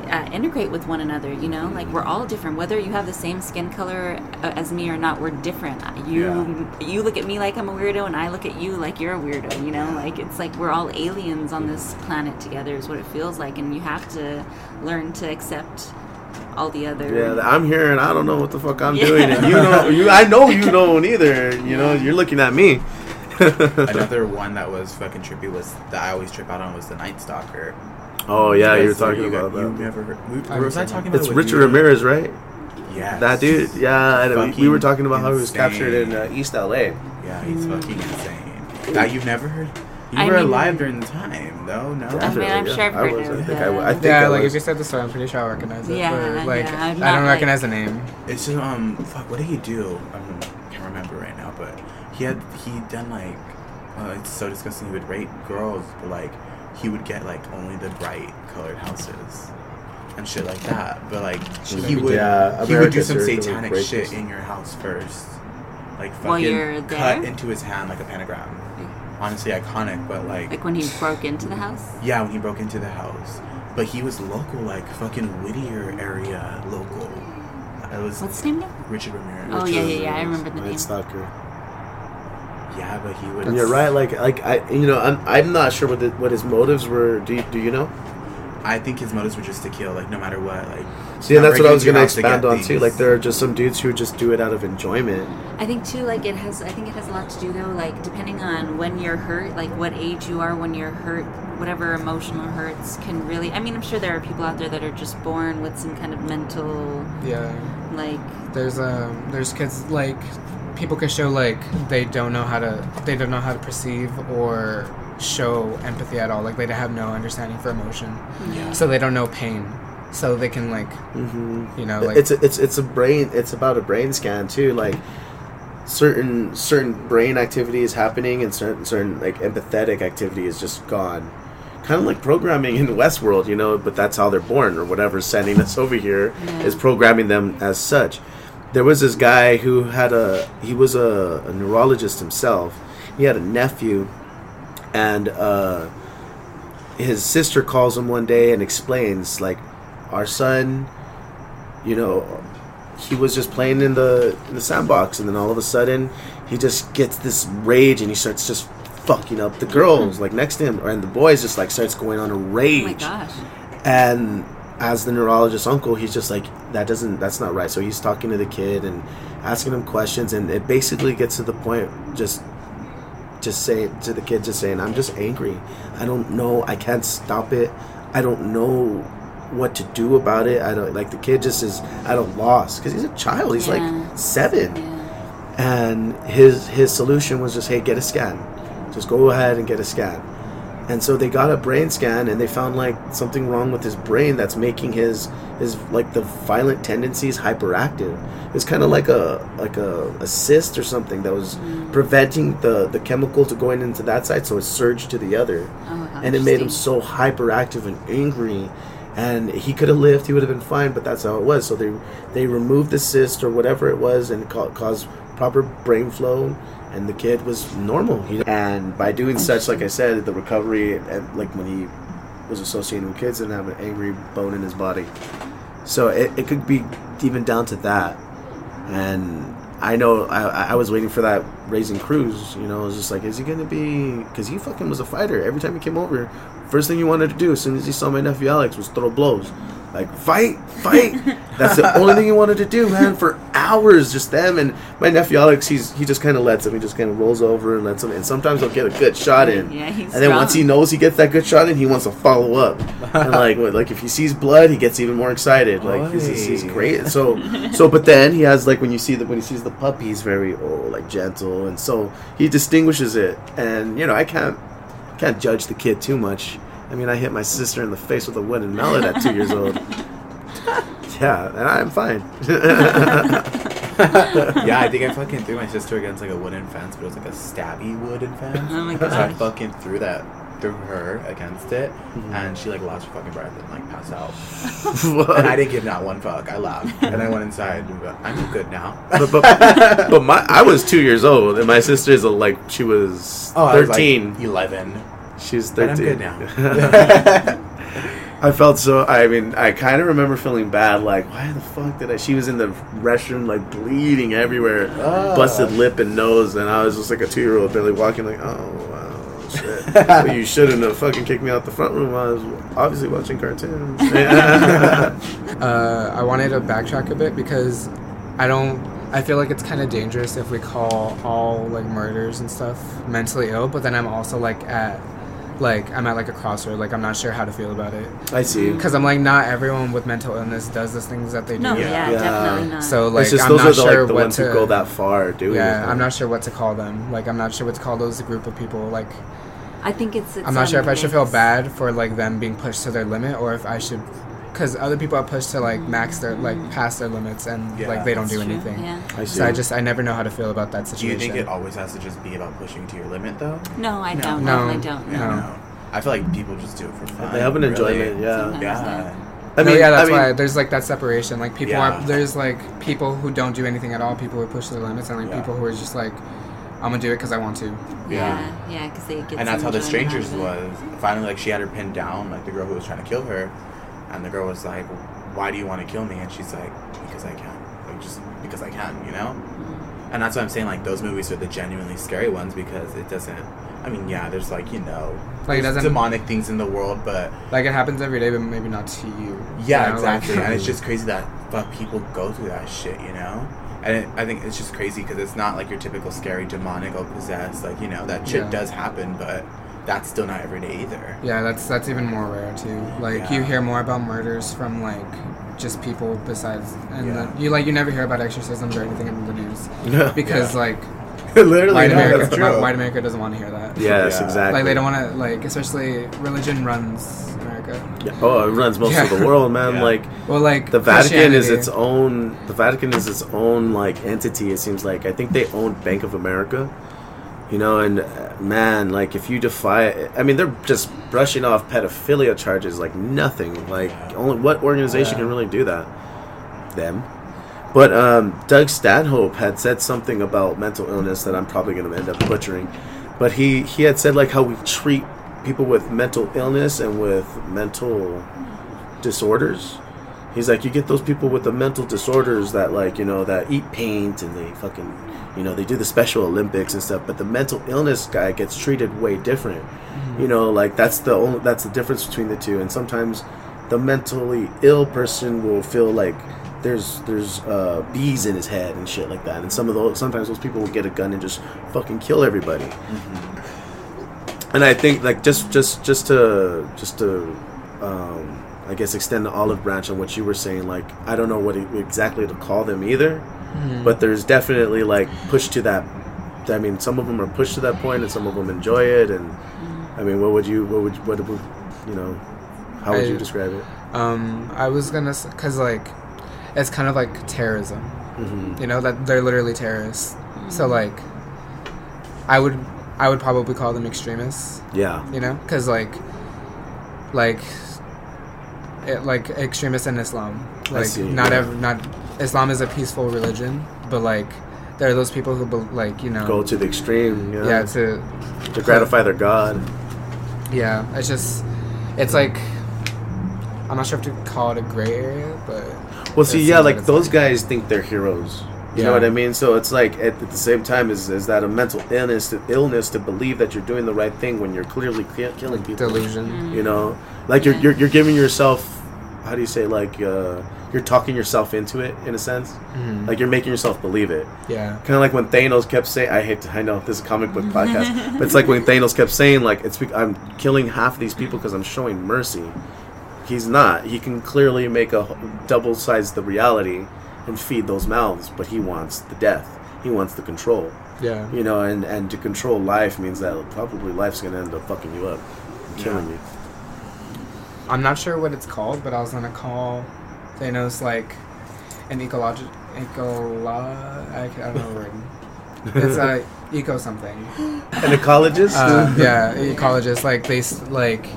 Uh, integrate with one another, you know, like we're all different. Whether you have the same skin color uh, as me or not, we're different. You yeah. you look at me like I'm a weirdo, and I look at you like you're a weirdo. You know, yeah. like it's like we're all aliens on this planet together is what it feels like, and you have to learn to accept all the other. Yeah, I'm here, and I don't know what the fuck I'm yeah. doing, and you know, you I know you don't either. You know, you're looking at me. Another one that was fucking trippy was that I always trip out on was The Night Stalker. Oh yeah, you were talking you about got, that. You never heard. We, was I talking about? It's Richard Ramirez, right? Yeah, that dude. Yeah, and we were talking about insane. How he was captured in uh, East L A. Yeah, he's mm. fucking insane. That you've never heard. You I were mean, alive during the time, though. No, I mean, I'm yeah. sure I've heard I was, of I think I, I think yeah, I like was. If you said the story, I'm pretty sure I recognize it. Yeah, but, like yeah, I don't like, recognize the name. It's just um, fuck. What did he do? I can't remember right now, but he had he done like, uh, it's so disgusting. He would rape girls, but, like. He would get like only the bright colored houses and shit like that, but like he would yeah, he would do some satanic shit in your house first, like fucking cut into his hand like a pentagram. Honestly, iconic, but like like when he broke into the house. Yeah, when he broke into the house, but he was local, like fucking Whittier area local. It was what's his name? Richard Ramirez. Oh Richard yeah, yeah, yeah. I remember the name. Stalker. Yeah, but he would. And you're right. Like, like I, you know, I'm, I'm not sure what the, what his motives were. Do you, do you know? I think his motives were just to kill, like, no matter what. Like, see, and that's what I was going to expand on, too. Like, there are just some dudes who just do it out of enjoyment. I think, too, like, it has, I think it has a lot to do, though, like, depending on when you're hurt, like, what age you are when you're hurt, whatever emotional hurts can really, I mean, I'm sure there are people out there that are just born with some kind of mental, yeah, like... There's, um, there's kids, like, people can show, like, they don't know how to, they don't know how to perceive or... show empathy at all, like they have no understanding for emotion, yeah. So they don't know pain, so they can like, mm-hmm. you know, like it's a, it's it's a brain. It's about a brain scan too. Like certain certain brain activity is happening, and certain certain like empathetic activity is just gone. Kind of like programming in Westworld, you know. But that's how they're born, or whatever sending us over here yeah. is programming them as such. There was this guy who had a he was a, a neurologist himself. He had a nephew. And uh, his sister calls him one day and explains, like, our son, you know, he was just playing in the in the sandbox, and then all of a sudden, he just gets this rage, and he starts just fucking up the girls, like, next to him. And the boys just, like, starts going on a rage. Oh, my gosh. And as the neurologist's uncle, he's just like, that doesn't, that's not right. So he's talking to the kid and asking him questions, and it basically gets to the point just... just say to the kid, just saying, I'm just angry. I don't know. I can't stop it. I don't know what to do about it. I don't like the kid just is at a loss because he's a child. He's yeah. like seven, yeah. and his his solution was just, hey, get a scan. Just go ahead and get a scan. And so they got a brain scan and they found like something wrong with his brain that's making his his like the violent tendencies hyperactive. It was kind of like a like a, a cyst or something that was mm. preventing the, the chemical to going into that side, so it surged to the other. Oh, and it made him so hyperactive and angry. And he could have lived; he would have been fine. But that's how it was. So they they removed the cyst or whatever it was and ca- caused proper brain flow. And the kid was normal. He, and by doing such, like I said, the recovery, and like when he was associating with kids, didn't have an angry bone in his body. So it, it could be even down to that. And I know I, I was waiting for that Raising Cruz. You know, I was just like, is he going to be... Because he fucking was a fighter. Every time he came over, first thing he wanted to do as soon as he saw my nephew Alex was throw blows. Like, fight, fight. That's the only thing he wanted to do, man, for hours, just them. And my nephew Alex, he's he just kind of lets him. He just kind of rolls over and lets him. And sometimes he'll get a good shot in. Yeah, he's and then strong. Once he knows he gets that good shot in, he wants to follow up. And, like, like if he sees blood, he gets even more excited. Like, he's, he's great. So, so, but then he has, like, when you see the, when he sees the pup, he's very, oh, like, gentle. And so he distinguishes it. And, you know, I can't can't judge the kid too much. I mean, I hit my sister in the face with a wooden mallet at two years old. Yeah, and I'm fine. Yeah, I think I fucking threw my sister against like a wooden fence, but it was like a stabby wooden fence. Oh my gosh. So I fucking threw that, threw her against it, mm-hmm. and she like lost her fucking breath and like passed out. And I didn't give that one fuck. I laughed and I went inside. And went, I'm good now. but but, but my, I was two years old, and my sister's a, like she was oh, thirteen, I was, like, eleven. She's thirteen. And I'm good now. I felt so... I mean, I kind of remember feeling bad. Like, why the fuck did I... She was in the restroom, like, bleeding everywhere. Oh. Busted lip and nose. And I was just like a two-year-old barely walking like, oh, wow, shit. But you shouldn't have fucking kicked me out the front room. I was obviously watching cartoons. uh, I wanted to backtrack a bit because I don't... I feel like it's kind of dangerous if we call all, like, murders and stuff mentally ill. But then I'm also, like, at... Like, I'm at, like, a crossroad. Like, I'm not sure how to feel about it. I see. Because I'm like, not everyone with mental illness does the things that they do. No, yeah, yeah. definitely not. So, like, just, I'm not sure what to... Those are, like, the ones who go that far, dude. Yeah, I'm not sure what to call them. Like, I'm not sure what to call those group of people. Like, I think it's... it's I'm not sure if I should feel bad for, like, them being pushed to their limit or if I should... Because other people are pushed to, like, max their, like, past their limits and, yeah, like, they don't do true. anything. Yeah. I see. So I just, I never know how to feel about that situation. Do you think it always has to just be about pushing to your limit, though? No, I no. don't. No. I don't. Yeah, no. no. I feel like people just do it for fun. They have an really. enjoyment, yeah. yeah. I mean, no, yeah, that's I mean, why there's, like, that separation. Like, people yeah. are, there's, like, people who don't do anything at all, people who push their limits, and, like, yeah. people who are just, like, I'm gonna do it because I want to. Yeah. Yeah, because yeah, they get And that's how the strangers was. Finally, like, she had her pinned down, like, the girl who was trying to kill her. And the girl was like, why do you want to kill me? And she's like, because I can. Like, just because I can, you know? And that's what I'm saying, like, those movies are the genuinely scary ones, because it doesn't... I mean, yeah, there's, like, you know, like, it doesn't, demonic things in the world, but... Like, it happens every day, but maybe not to you. Yeah, you know? Exactly. Like, and it's just crazy that fuck people go through that shit, you know? And it, I think it's just crazy because it's not, like, your typical scary, demonic or possessed. Like, you know, that shit yeah. does happen, but... that's still not every day either. Yeah, that's that's even more rare too. Like yeah. you hear more about murders from like just people besides, and yeah. the, you like you never hear about exorcisms or anything in the news no. because yeah. like literally white, no, America, that's true. white America doesn't want to hear that. Yes, yeah. exactly. Like they don't want to like, especially religion runs America. Yeah. Oh, it runs most yeah. of the world, man. Yeah. Like well, like the Vatican is its own. The Vatican is its own like entity. It seems like I think they own Bank of America. You know, and uh, man, like if you defy, I mean, they're just brushing off pedophilia charges like nothing. Like, only what organization yeah. can really do that? Them. But um, Doug Stanhope had said something about mental illness that I'm probably going to end up butchering. But he, he had said like how we treat people with mental illness and with mental disorders. He's like, you get those people with the mental disorders that, like, you know, that eat paint and they fucking, you know, they do the Special Olympics and stuff. But the mental illness guy gets treated way different. Mm-hmm. You know, like, that's the only, that's the difference between the two. And sometimes the mentally ill person will feel like there's there's uh, bees in his head and shit like that. And some of those, sometimes those people will get a gun and just fucking kill everybody. Mm-hmm. And I think, like, just just just to just to. Um, I guess extend the olive branch on what you were saying. Like, I don't know what exactly to call them either, mm-hmm. but there's definitely like push to that. I mean, some of them are pushed to that point, and some of them enjoy it. And I mean, what would you, what would, what would, you know, how would I, you describe it? Um, I was gonna, cause like, it's kind of like terrorism. Mm-hmm. You know, that they're literally terrorists. Mm-hmm. So like, I would, I would probably call them extremists. Yeah. You know, cause like, like. It, like extremists in Islam, like see, not yeah. ever, not Islam is a peaceful religion, but like there are those people who be, like you know go to the extreme, yeah, yeah to to gratify their god. Yeah, it's just it's like I'm not sure if to call it a gray area, but well, see, yeah, like those like. guys think they're heroes. You yeah. know what I mean? So it's like at, at the same time, is is that a mental illness to, illness to believe that you're doing the right thing when you're clearly ki- killing people? Delusion. You know, like you're you're, you're giving yourself. How do you say like uh, you're talking yourself into it in a sense? Mm-hmm. Like you're making yourself believe it. Yeah. Kind of like when Thanos kept saying, "I hate to, I know this is a comic book podcast," but it's like when Thanos kept saying, "Like it's I'm killing half of these people because I'm showing mercy." He's not. He can clearly make a double size the reality and feed those mouths, but he wants the death. He wants the control. Yeah. You know, and and to control life means that probably life's gonna end up fucking you up, and killing yeah. you. I'm not sure what it's called, but I was going to call Thanos, like, an ecological... Ecolo- I, I don't know the word. It's a eco-something. An ecologist? Uh, yeah, ecologist. Like, they... Like...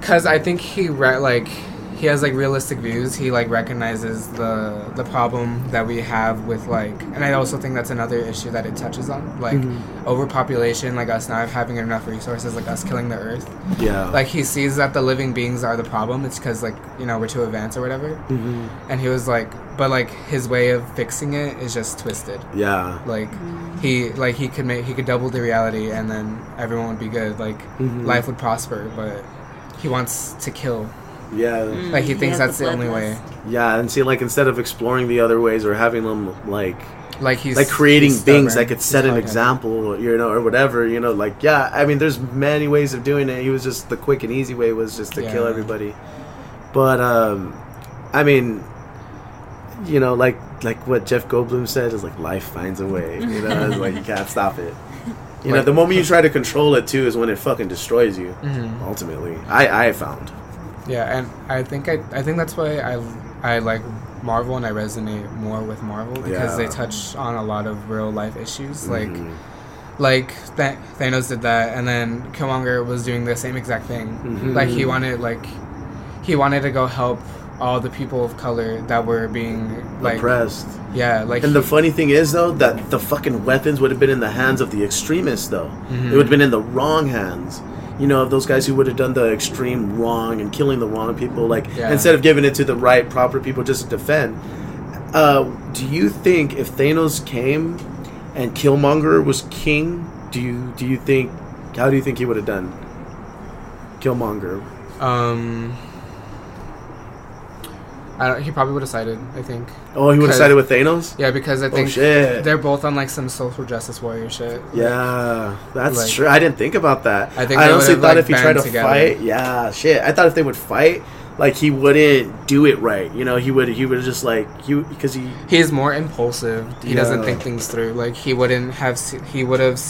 Because I think he, re- like... He has, like, realistic views. He, like, recognizes the the problem that we have with, like... And I also think that's another issue that it touches on. Like, mm-hmm. overpopulation, like, us not having enough resources, like, us killing the earth. Yeah. Like, he sees that the living beings are the problem. It's because, like, you know, we're too advanced or whatever. Mm-hmm. And he was, like... But, like, his way of fixing it is just twisted. Yeah. Like, mm-hmm. he like he could make... He could double the reality, and then everyone would be good. Like, mm-hmm. life would prosper, but he wants to kill... Yeah, mm, like he thinks he that's the, the only way. Yeah, and see, like instead of exploring the other ways or having them like, like he's like creating he's things that could set he's an example, you know, or whatever, you know, like yeah. I mean, there's many ways of doing it. He was just the quick and easy way was just to yeah. kill everybody. But um, I mean, you know, like like what Jeff Goldblum said is like life finds a way. You know, it's like you can't stop it. You like, know, the moment you try to control it too is when it fucking destroys you. Mm-hmm. Ultimately, I I found. Yeah, and I think I, I think that's why I I like Marvel and I resonate more with Marvel because yeah. they touch on a lot of real life issues mm-hmm. like like Th- Thanos did that, and then Killmonger was doing the same exact thing. Mm-hmm. Like he wanted like he wanted to go help all the people of color that were being like oppressed. Yeah, like and he, the funny thing is though that the fucking weapons would have been in the hands of the extremists though. Mm-hmm. It would have been in the wrong hands. You know, of those guys who would have done the extreme wrong and killing the wrong people, like yeah. instead of giving it to the right proper people just to defend, Uh, do you think if Thanos came and Killmonger was king, do you do you think how do you think he would have done? Killmonger. Um, I don't, he probably would have sided, I think. Oh, he would have sided with Thanos? Yeah, because I think oh, shit. they're both on like some social justice warrior shit. Yeah, like, that's like, true. I didn't think about that. I, think I honestly thought like, if he tried to together. fight, yeah, shit. I thought if they would fight, like he wouldn't do it right. You know, he would he would just like he because he he's more impulsive. He yeah. doesn't think things through. Like he wouldn't have he would have.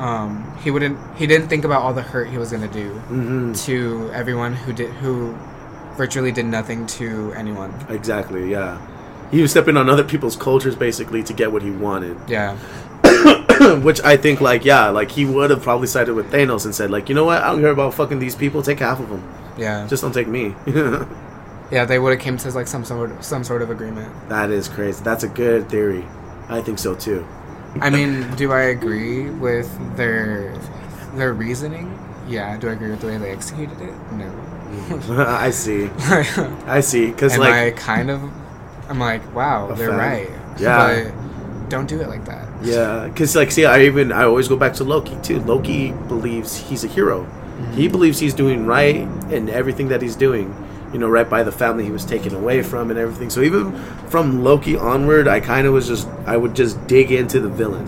Um, he wouldn't. He didn't think about all the hurt he was gonna do mm-hmm. to everyone who did, who virtually did nothing to anyone. Exactly. Yeah, he was stepping on other people's cultures basically to get what he wanted. Yeah, which I think, like, yeah, like he would have probably sided with Thanos and said, like, you know what, I don't care about fucking these people. Take half of them. Yeah, just don't take me. Yeah, they would have came to like some sort of, some sort of agreement. That is crazy. That's a good theory. I think so too. I mean, do I agree with their their reasoning? Yeah. Do I agree with the way they executed it? No. I see. I see. Cause and like, I kind of, I'm like, wow, they're fan. right. Yeah. But don't do it like that. Yeah. Because like, see, I even I always go back to Loki too. Loki believes he's a hero. Mm-hmm. He believes he's doing right in everything that he's doing. You know, right by the family he was taken away from and everything. So even from Loki onward, I kind of was just, I would just dig into the villain.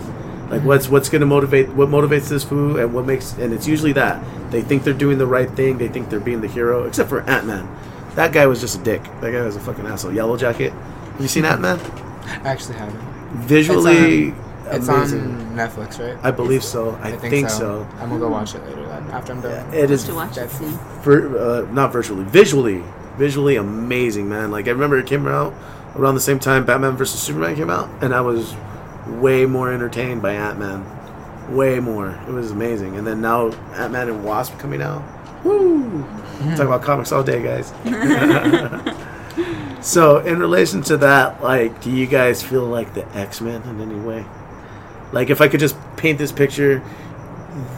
Like, what's what's going to motivate, what motivates this fool and what makes, and it's usually that. They think they're doing the right thing. They think they're being the hero, except for Ant-Man. That guy was just a dick. That guy was a fucking asshole. Yellow Jacket. Have you seen Ant-Man? I actually haven't. Visually it's on, it's on Netflix, right? I believe so. I, I think, think so. so. I'm going to go watch it later. After I'm done, yeah, it is. Watch it, for, uh, not virtually, visually, visually amazing, man. Like I remember it came out around the same time Batman versus Superman came out, and I was way more entertained by Ant-Man, way more. It was amazing. And then now Ant-Man and Wasp coming out. Woo! Talk about comics all day, guys. So in relation to that, like, do you guys feel like the X-Men in any way? Like, if I could just paint this picture.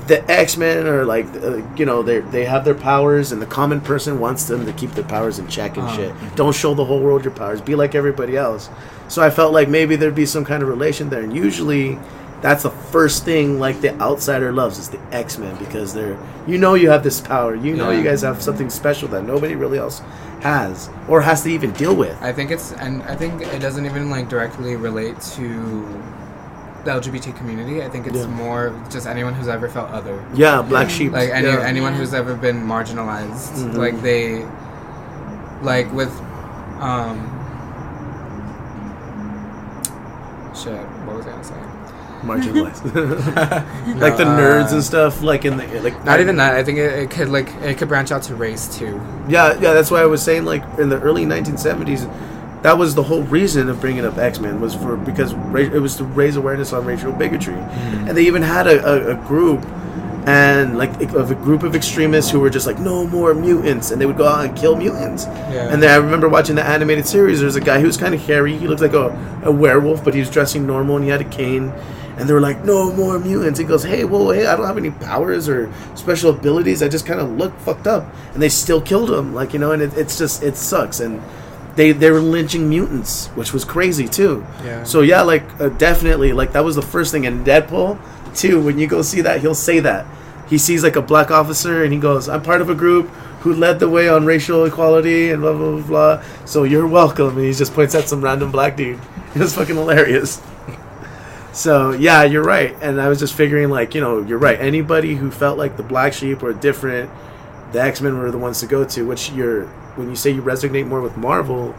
The X-Men are like, uh, you know, they they have their powers, and the common person wants them to keep their powers in check and oh. shit. Don't show the whole world your powers. Be like everybody else. So I felt like maybe there'd be some kind of relation there. And usually, that's the first thing like the outsider loves is the X-Men because they're, you know, you have this power. You know, yeah. you guys have something special that nobody really else has or has to even deal with. I think it's, and I think it doesn't even like directly relate to the L G B T community. I think it's yeah. more just anyone who's ever felt other. Yeah, black sheep. Like any, yeah. anyone who's ever been marginalized. Mm-hmm. Like they, like with, um, shit. What was I gonna say? Marginalized. Like the nerds uh, and stuff. Like in the like. Not even that. I think it, it could like it could branch out to race too. Yeah, yeah. That's why I was saying like in the early nineteen seventies. That was the whole reason of bringing up X-Men was for because ra- it was to raise awareness on racial bigotry, mm-hmm. and they even had a, a, a group, and like of a, a group of extremists who were just like no more mutants, and they would go out and kill mutants. Yeah. And then I remember watching the animated series. There's a guy who was kind of hairy. He looked like a, a werewolf, but he was dressing normal and he had a cane. And they were like, no more mutants. He goes, hey, whoa, hey, I don't have any powers or special abilities. I just kind of look fucked up, and they still killed him. Like you know, and it, it's just it sucks and. They they were lynching mutants, which was crazy too. Yeah. So yeah, like uh, definitely, like that was the first thing. And Deadpool too, when you go see that, he'll say that he sees like a black officer and he goes, "I'm part of a group who led the way on racial equality and blah blah blah blah." So you're welcome. And he just points at some random black dude. It was fucking hilarious. So yeah, you're right. And I was just figuring, like you know, you're right. Anybody who felt like the black sheep or different, the X-Men were the ones to go to. Which you're. When you say you resonate more with Marvel,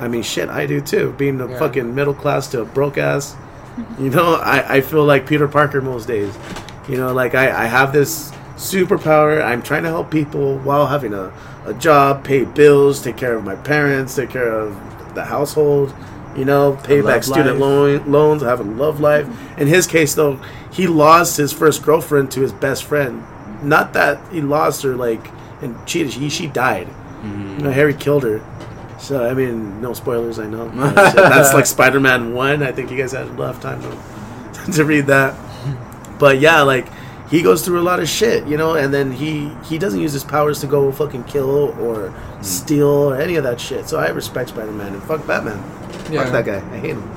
I mean, shit, I do too. Being the yeah. fucking middle class to a broke ass, you know, I, I feel like Peter Parker most days. You know, like I, I have this superpower. I'm trying to help people while having a, a job, pay bills, take care of my parents, take care of the household, you know, pay back student loan, loans, have a love life. In his case, though, he lost his first girlfriend to his best friend. Not that he lost her, like, and cheated. She, she died. Mm-hmm. You know, Harry killed her. So, I mean, no spoilers, I know. So that's like Spider-Man one. I think you guys had enough time to, to read that. But yeah, like, he goes through a lot of shit, you know, and then he, he doesn't use his powers to go fucking kill or mm-hmm. steal or any of that shit. So I respect Spider-Man and fuck Batman. Yeah. Fuck that guy. I hate him.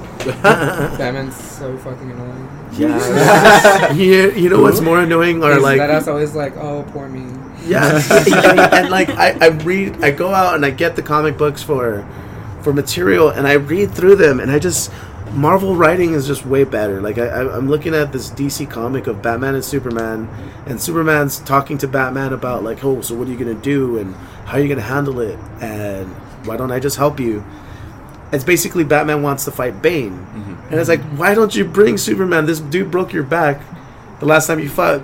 Batman's so fucking annoying. Yeah. you, you know what's more annoying? Or like that's always like, oh, poor me. Yeah. And like I, I read, I go out and I get the comic books for, for material, and I read through them, and I just. Marvel writing is just way better. Like I, I'm looking at this D C comic of Batman and Superman, and Superman's talking to Batman about like, oh, so what are you gonna do and how are you gonna handle it and why don't I just help you? It's basically Batman wants to fight Bane, mm-hmm. and it's like, why don't you bring Superman? This dude broke your back the last time you fought.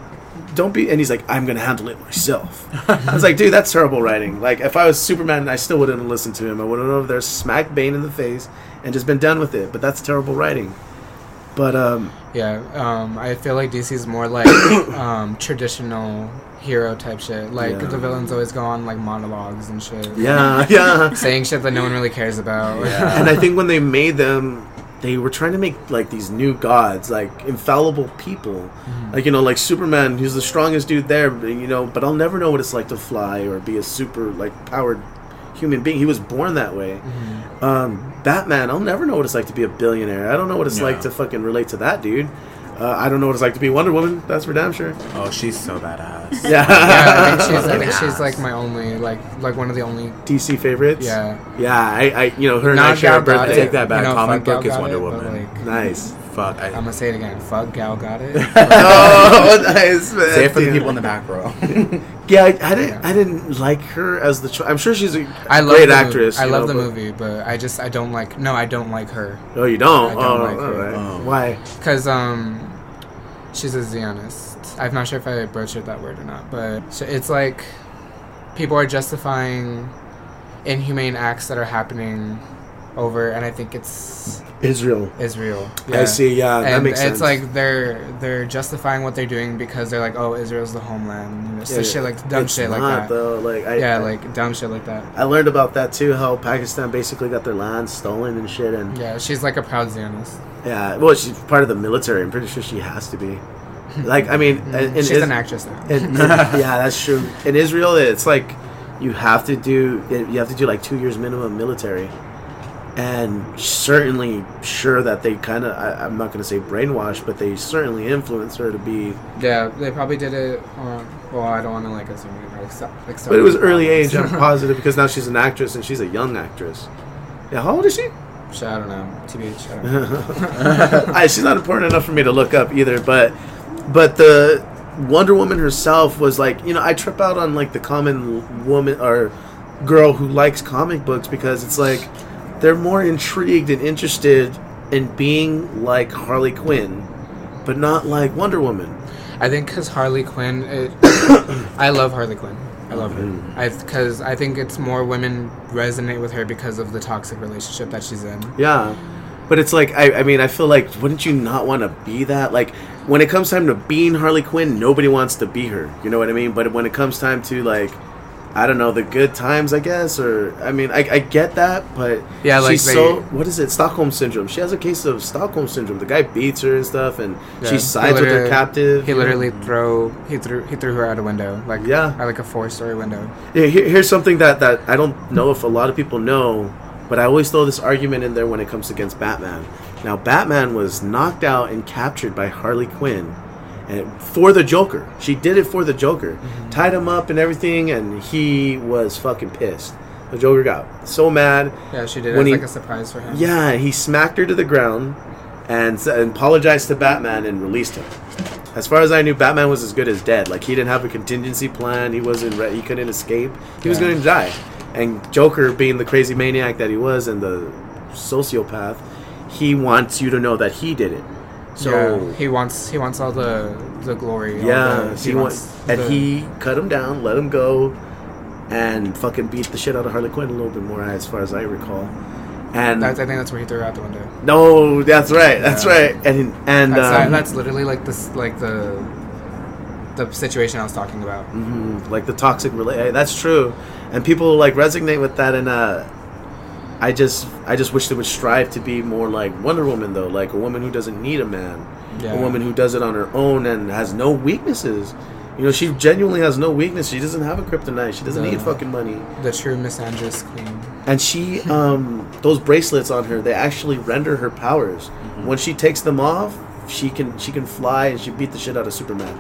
Don't be. And he's like, I'm gonna handle it myself. I was like, dude, that's terrible writing. Like if I was Superman, I still wouldn't have listened to him. I would have over there smacked Bane in the face and just been done with it. But that's terrible writing. But um yeah, um I feel like D C's more like um traditional hero type shit. Like yeah. the villains always go on like monologues and shit. Yeah, yeah. Saying shit that no one really cares about. Yeah. And I think when they made them, they were trying to make like these new gods, like infallible people. Mm-hmm. Like, you know, like Superman, who's the strongest dude there, you know, but I'll never know what it's like to fly or be a super like powered human being. He was born that way. Mm-hmm. Um, Batman, I'll never know what it's like to be a billionaire. I don't know what it's no. like to fucking relate to that dude. Uh, I don't know what it's like to be Wonder Woman. That's for damn sure. Oh, she's so badass. Yeah, yeah I think she's, I think she's like my only, like, like one of the only D C favorites. Yeah, yeah. I, I you know, her not and I share a birthday. Take that back. You know, comic book is Wonder it, Woman. Like, nice. Fuck. I, I'm gonna say it again. Fuck Gal Gadot. Oh, nice. Man. Say it for the people in the back row. Yeah, I, I didn't. Yeah. I didn't like her as the. Cho- I'm sure she's a I love great actress. I love know, the but movie, but I just I don't like. No, I don't like her. Oh, you don't. I don't oh, like her. Right. Oh. Why? Because um, she's a Zionist. I'm not sure if I butchered that word or not, but it's like people are justifying inhumane acts that are happening. Over and I think it's Israel. Israel, yeah. I see. Yeah, and that makes sense. It's like they're they're justifying what they're doing because they're like, oh, Israel's the homeland. You know, so yeah, shit like dumb it's shit not, like that. Though, like I, yeah, I, like dumb shit like that. I learned about that too. How Pakistan basically got their land stolen and shit. And yeah, she's like a proud Zionist. Yeah, well, she's part of the military. I'm pretty sure she has to be. Like, I mean, mm-hmm. in, in, she's is, an actress now. In, in, yeah, that's true. In Israel, it's like you have to do you have to do like two years minimum military. And certainly sure that they kind of, I'm not going to say brainwash, but they certainly influenced her to be... Yeah, they probably did it on... Well, I don't want to, like, assume it. Like, but it was early age, I'm positive, because now she's an actress, and she's a young actress. Yeah, how old is she? So, I don't know. T B H, I don't know. I, she's not important enough for me to look up either, but but the Wonder Woman herself was like, you know, I trip out on, like, the common woman or girl who likes comic books because it's like... They're more intrigued and interested in being like Harley Quinn, but not like Wonder Woman. I think because Harley Quinn, it, I love Harley Quinn. I love mm-hmm. her. Because I, I think it's more women resonate with her because of the toxic relationship that she's in. Yeah. But it's like, I, I mean, I feel like, wouldn't you not want to be that? Like, when it comes time to being Harley Quinn, nobody wants to be her. You know what I mean? But when it comes time to, like... I don't know, the good times, I guess, or, I mean, I, I get that, but yeah, like she's they, so, what is it, Stockholm Syndrome. She has a case of Stockholm Syndrome. The guy beats her and stuff, and yeah. she sides with her captive. He literally throw, he threw he threw her out a window, like yeah. like a four-story window. Yeah, here, here's something that, that I don't know if a lot of people know, but I always throw this argument in there when it comes against Batman. Now, Batman was knocked out and captured by Harley Quinn. And for the Joker. She did it for the Joker. Mm-hmm. Tied him up and everything, and he was fucking pissed. The Joker got so mad. Yeah, she did it as he, like a surprise for him. Yeah, he smacked her to the ground and, and apologized to Batman and released him. As far as I knew, Batman was as good as dead. Like, he didn't have a contingency plan. He wasn't re- he couldn't escape. He yeah. was going to die. And Joker, being the crazy maniac that he was and the sociopath, he wants you to know that he did it. So yeah, he wants he wants all the the glory. Yeah, the, he, he wants, wants and the, he cut him down, let him go, and fucking beat the shit out of Harley Quinn a little bit more, as far as I recall. And that's, I think that's where he threw her out the window. No, that's right, that's yeah. right. And and that's, um, that's literally like this, like the the situation I was talking about. Mm-hmm, like the toxic relationship. That's true, and people like resonate with that and. uh I just I just wish they would strive to be more like Wonder Woman, though. Like a woman who doesn't need a man. Yeah. A woman who does it on her own and has no weaknesses. You know, she genuinely has no weakness. She doesn't have a kryptonite. She doesn't no. need fucking money. The true misandrist queen. And she, um, those bracelets on her, they actually render her powers. Mm-hmm. When she takes them off, she can she can fly and she beat the shit out of Superman,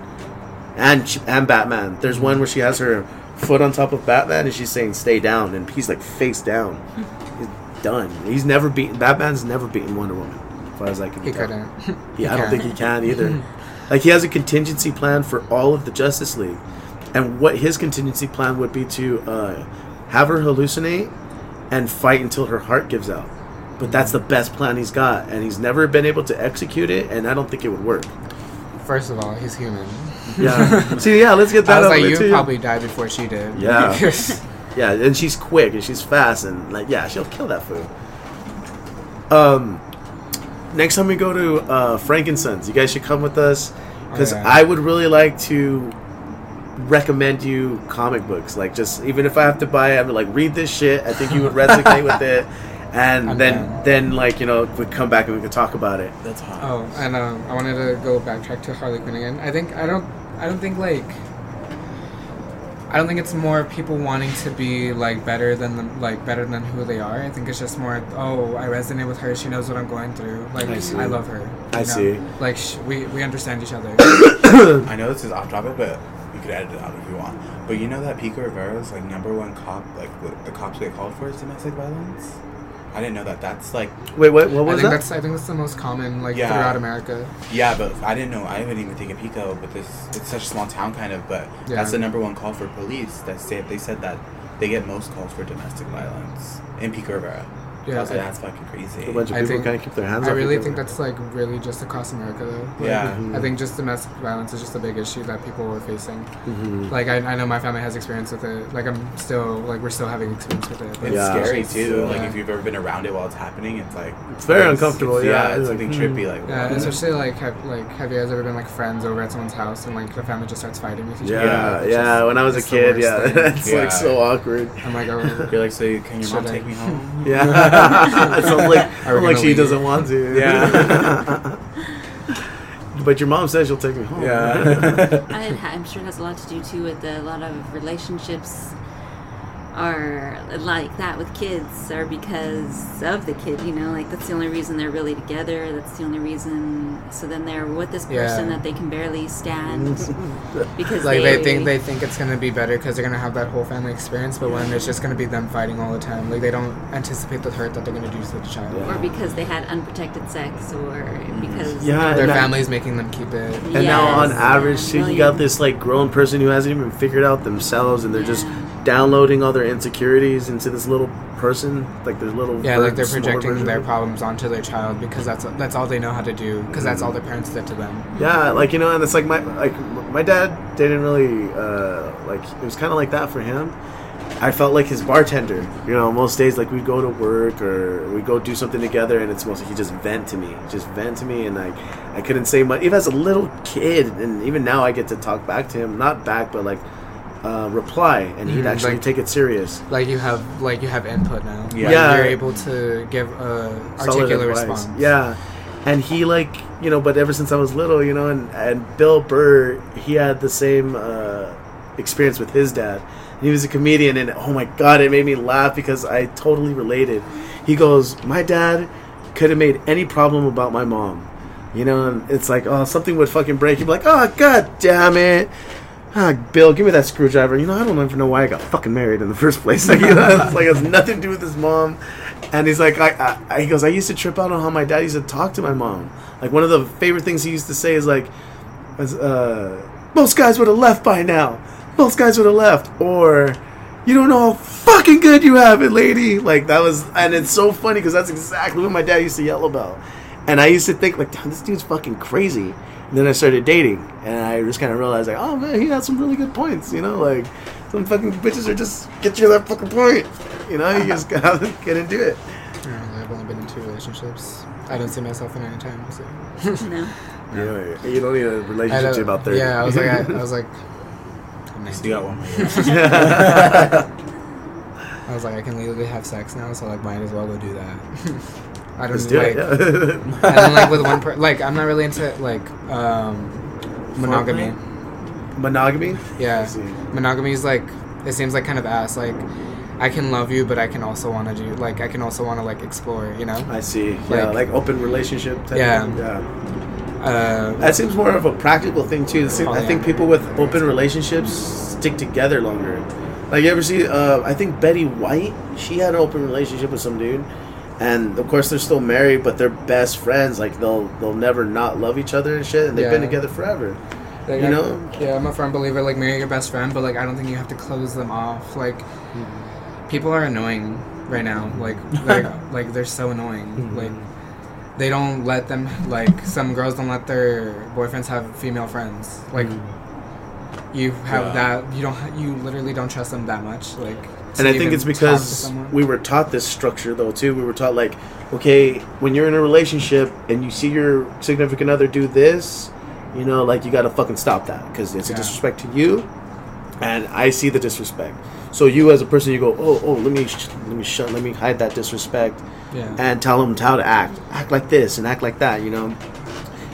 and she, and Batman. There's one where she has her foot on top of Batman and she's saying "Stay down," and he's like face down. He's done. He's never beaten. Batman's never beaten Wonder Woman. As far as I can. He couldn't. Yeah, I don't think he can either. Like, he has a contingency plan for all of the Justice League, and what his contingency plan would be to uh, have her hallucinate and fight until her heart gives out. But that's the best plan he's got, and he's never been able to execute it, and I don't think it would work. First of all, he's human. Yeah. See, yeah, let's get that out of the way. I was like, you too. Probably died before she did. Yeah. Yeah, and she's quick, and she's fast, and, like, yeah, she'll kill that fool. Um, next time we go to uh, Frankincense, you guys should come with us, because oh, yeah. I would really like to recommend you comic books. Like, just, even if I have to buy it, I'm like, read this shit. I think you would resonate with it. And okay. then, then like, you know, we come back and we can talk about it. That's hot. Oh, and um, I wanted to go backtrack to Harley Quinn again. I think I don't, I don't think like, I don't think it's more people wanting to be like better than the, like better than who they are. I think it's just more, oh, I resonate with her. She knows what I'm going through. Like, I, I love her. I know? See. Like sh- we we understand each other. I know this is off topic, but you could edit it out if you want. But you know that Pico Rivera's like number one cop, like the, the cops they called for is domestic violence. I didn't know that. That's like... Wait, what, what was I think that? That's, I think that's the most common, like, yeah. throughout America. Yeah, but I didn't know. I haven't even taken Pico, but this it's such a small town, kind of, but yeah. that's the number one call for police. That say, they said that they get most calls for domestic violence in Pico Rivera. Yeah. I was like, that's fucking crazy. A bunch of people kind of keep their hands I up. I really think that's, like, really just across America, though. Like, yeah. Mm-hmm. I think just domestic violence is just a big issue that people were facing. Mm-hmm. Like, I, I know my family has experience with it. Like, I'm still, like, we're still having experience with it. It's yeah. scary, too. Yeah. Like, if you've ever been around it while it's happening, it's, like... It's very it's, uncomfortable, it's, yeah. yeah. It's something mm-hmm. trippy, like... Yeah, wow. Especially, like have, like, have you guys ever been, like, friends over at someone's house and, like, the family just starts fighting with each other? Yeah, yeah. Just, when I was a kid, yeah. It's, yeah. like, so awkward. I'm like, oh... You're like, so can your mom take me home? Yeah. So I'm like, I'm like she leave? Doesn't want to. Yeah. But your mom says she'll take me home. Yeah. I, I'm sure it has a lot to do too with the, a lot of relationships are like that with kids are because of the kid, you know, like that's the only reason they're really together. That's the only reason. So then they're with this person yeah. that they can barely stand because like they, they think they think it's gonna be better because they're gonna have that whole family experience. But when it's just gonna be them fighting all the time, like they don't anticipate the hurt that they're gonna do to the child, yeah. or because they had unprotected sex, or because yeah, their family's making them keep it. And yes, now on average, yeah, so you got this like grown person who hasn't even figured out themselves, and they're yeah. just downloading all their insecurities into this little person, like their little yeah, bird, like they're projecting their problems onto their child because that's that's all they know how to do because that's all their parents did to them. Yeah, like you know, and it's like my like my dad didn't really uh, like it was kind of like that for him. I felt like his bartender, you know. Most days, like we'd go to work or we go do something together, and it's mostly he just vent to me, just vent to me, and like I couldn't say much. Even as a little kid, and even now I get to talk back to him, not back, but like. Uh, reply, and he'd mm, actually like, take it serious. Like you have, like you have input now. Yeah, yeah. You're able to give a articulate response. Yeah, and he like you know, but ever since I was little, you know, and, and Bill Burr, he had the same uh, experience with his dad. And he was a comedian, and oh my god, it made me laugh because I totally related. He goes, my dad could have made any problem about my mom, you know, and it's like oh something would fucking break. He'd be like, oh god damn it. Ah, Bill, give me that screwdriver. You know, I don't even know why I got fucking married in the first place. Like, you know, it's like it has nothing to do with his mom. And he's like, I, I, he goes, I used to trip out on how my dad used to talk to my mom. Like, one of the favorite things he used to say is like, uh, most guys would have left by now. Most guys would have left. Or, you don't know how fucking good you have it, lady. Like, that was, and it's so funny because that's exactly what my dad used to yell about. And I used to think, like, damn, this dude's fucking crazy. And then I started dating, and I just kind of realized, like, oh, man, he had some really good points, you know? Like, some fucking bitches are just, get you that fucking point. You know, you just gotta get into it. Yeah, I've only been in two relationships. I don't see myself in any time, so. No. No. Yeah, you don't need a relationship out there. Yeah, I was like, I, I was like, I'm nice. You got one. I was like, I can legally have sex now, so, like, might as well go do that. I don't do like. It, yeah. I don't like with one person. Like I'm not really into like um, monogamy. Monogamy? Yeah. Monogamy is like it seems like kind of ass. Like I can love you, but I can also want to do, like, I can also want to, like, explore, you know? I see. Like, yeah, like open relationship type yeah. thing. Yeah. Uh, that seems more of a practical thing, too. Seems, I think people with open relationships stick together longer. Like, you ever see, uh, I think Betty White, she had an open relationship with some dude. And, of course, they're still married, but they're best friends. Like, they'll they'll never not love each other and shit. And they've yeah. been together forever. Like, you I, know? Yeah, I'm a firm believer, like, marry your best friend, but, like, I don't think you have to close them off. Like, mm-hmm. people are annoying right now. Like, they're, like, they're so annoying. Mm-hmm. Like, they don't let them, like, some girls don't let their boyfriends have female friends. Like, mm-hmm. you have yeah. that, you don't, you literally don't trust them that much. Like, and I think it's because we were taught this structure, though, too. We were taught, like, okay, when you're in a relationship and you see your significant other do this, you know, like, you got to fucking stop that because it's yeah. a disrespect to you, and I see the disrespect. So you, as a person, you go, oh, oh, let me, sh- let me shut, let me hide that disrespect, yeah. and tell them how to act, act like this and act like that, you know.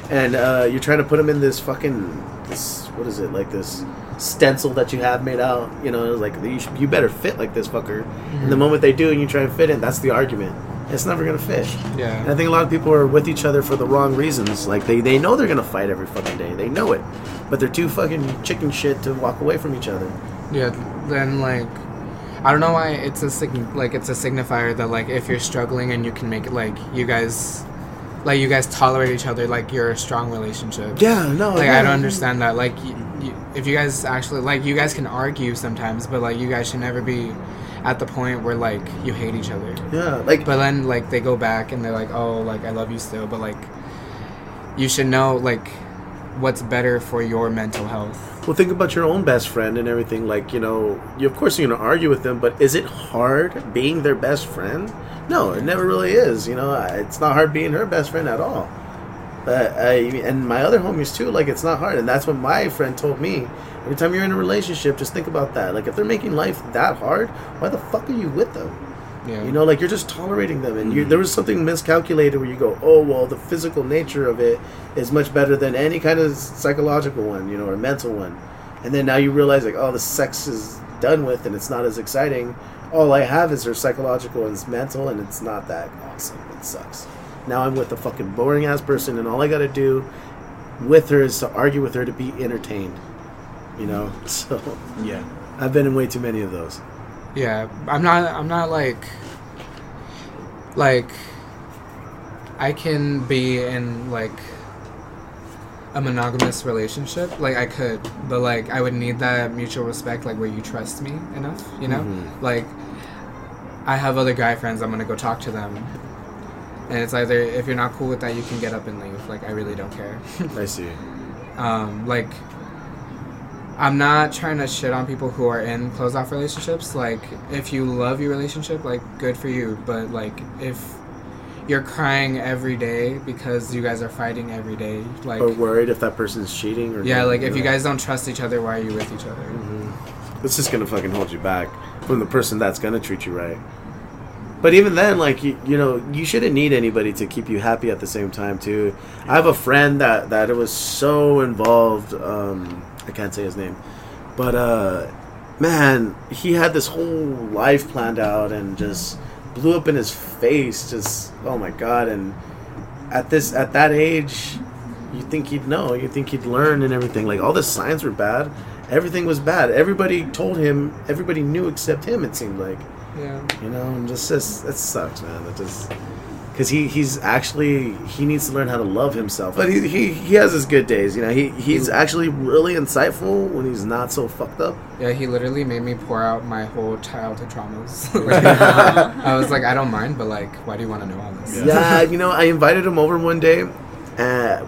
And uh, you're trying to put them in this fucking, this, what is it, like this stencil that you have made out, you know, like you, should, you better fit like this fucker. Mm-hmm. And the moment they do, and you try and fit in, that's the argument. It's never going to fit. Yeah. And I think a lot of people are with each other for the wrong reasons. Like, they, they know they're going to fight every fucking day. They know it. But they're too fucking chicken shit to walk away from each other. Yeah. Then, like, I don't know why it's a sig- like it's a signifier that, like, if you're struggling and you can make it, like, you guys... Like, you guys tolerate each other, like, you're a strong relationship. Yeah, no. Like, yeah. I don't understand that. Like, you, you, if you guys actually, like, you guys can argue sometimes, but, like, you guys should never be at the point where, like, you hate each other. Yeah, like... But then, like, they go back and they're like, oh, like, I love you still, but, like, you should know, like, what's better for your mental health. Well, think about your own best friend and everything. Like, you know, you, of course you're going to argue with them, but is it hard being their best friend? No, it never really is. You know, it's not hard being her best friend at all. But I, and my other homies too, like, it's not hard. And that's what my friend told me. Every time you're in a relationship, just think about that. Like, if they're making life that hard, why the fuck are you with them? Yeah. You know, like, you're just tolerating them. And you, there was something miscalculated where you go, oh, well, the physical nature of it is much better than any kind of psychological one, you know, or mental one. And then now you realize, like, oh, the sex is done with and it's not as exciting. All I have is her psychological and it's mental, and it's not that awesome. It sucks. Now I'm with a fucking boring-ass person, and all I got to do with her is to argue with her to be entertained. You know? So, yeah. I've been in way too many of those. Yeah. I'm not, I'm not like... Like, I can be in, like, a monogamous relationship. Like, I could, but, like, I would need that mutual respect, like, where you trust me enough, you know? Mm-hmm. Like, I have other guy friends, I'm gonna go talk to them, and it's either, if you're not cool with that, you can get up and leave. Like, I really don't care. I see. Um, like, I'm not trying to shit on people who are in closed off relationships. Like, if you love your relationship, like, good for you, but, like, if you're crying every day because you guys are fighting every day. Like, or worried if that person's cheating. Or yeah, like, if you guys don't trust each other, why are you with each other? Mm-hmm. It's just going to fucking hold you back from the person that's going to treat you right. But even then, like, you, you know, you shouldn't need anybody to keep you happy at the same time, too. I have a friend that, that was so involved. Um, I can't say his name. But, uh, man, he had this whole life planned out and just... blew up in his face, just, oh my god. And at this at that age, you think he'd know, you think he'd learn and everything. Like, all the signs were bad, everything was bad, everybody told him, everybody knew except him, it seemed like. Yeah, you know. And just, just that sucks, man. That just, because he he's actually, he needs to learn how to love himself. But he he, he has his good days, you know. He he's actually really insightful when he's not so fucked up. Yeah, he literally made me pour out my whole childhood traumas. Like, I was like, I don't mind, but, like, why do you want to know all this? Yeah, yeah. You know, I invited him over one day, and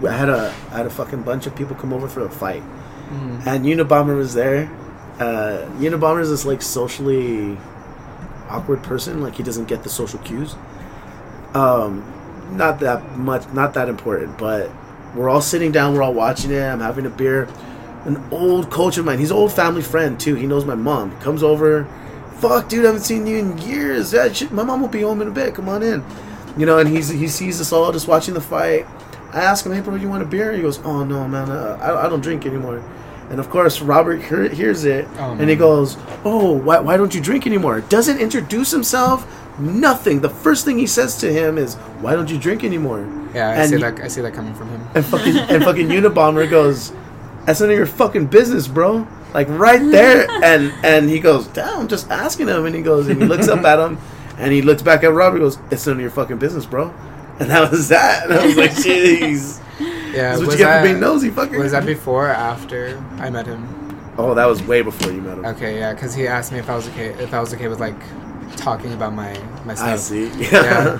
I had a I had a fucking bunch of people come over for a fight. Mm-hmm. And Unabomber was there. Uh, Unabomber is this, like, socially awkward person. Like, he doesn't get the social cues. Um, not that much, not that important. But we're all sitting down, we're all watching it. I'm having a beer. An old coach of mine, he's an old family friend too. He knows my mom. He comes over. Fuck, dude, I haven't seen you in years. That shit, my mom will be home in a bit. Come on in, you know. And he's he sees us all just watching the fight. I ask him, hey bro, you want a beer? He goes, oh no, man, uh, I I don't drink anymore. And of course, Robert hears it, oh, and he goes, "Oh, why, why don't you drink anymore?" Doesn't introduce himself, nothing. The first thing he says to him is, "Why don't you drink anymore?" Yeah, I and see that. I see that coming from him. And fucking and fucking Unabomber goes, "That's none of your fucking business, bro." Like right there, and and he goes, "Damn, I'm just asking him." And he goes, and he looks up at him, and he looks back at Robert, and goes, "It's none of your fucking business, bro." And that was that. And I was like, "Jeez." Yeah, that's what you get for being nosy, fucker. Was that before or after I met him? Oh, that was way before you met him. Okay, yeah, because he asked me if I was okay, if I was okay with like talking about my my stuff. I see. Yeah.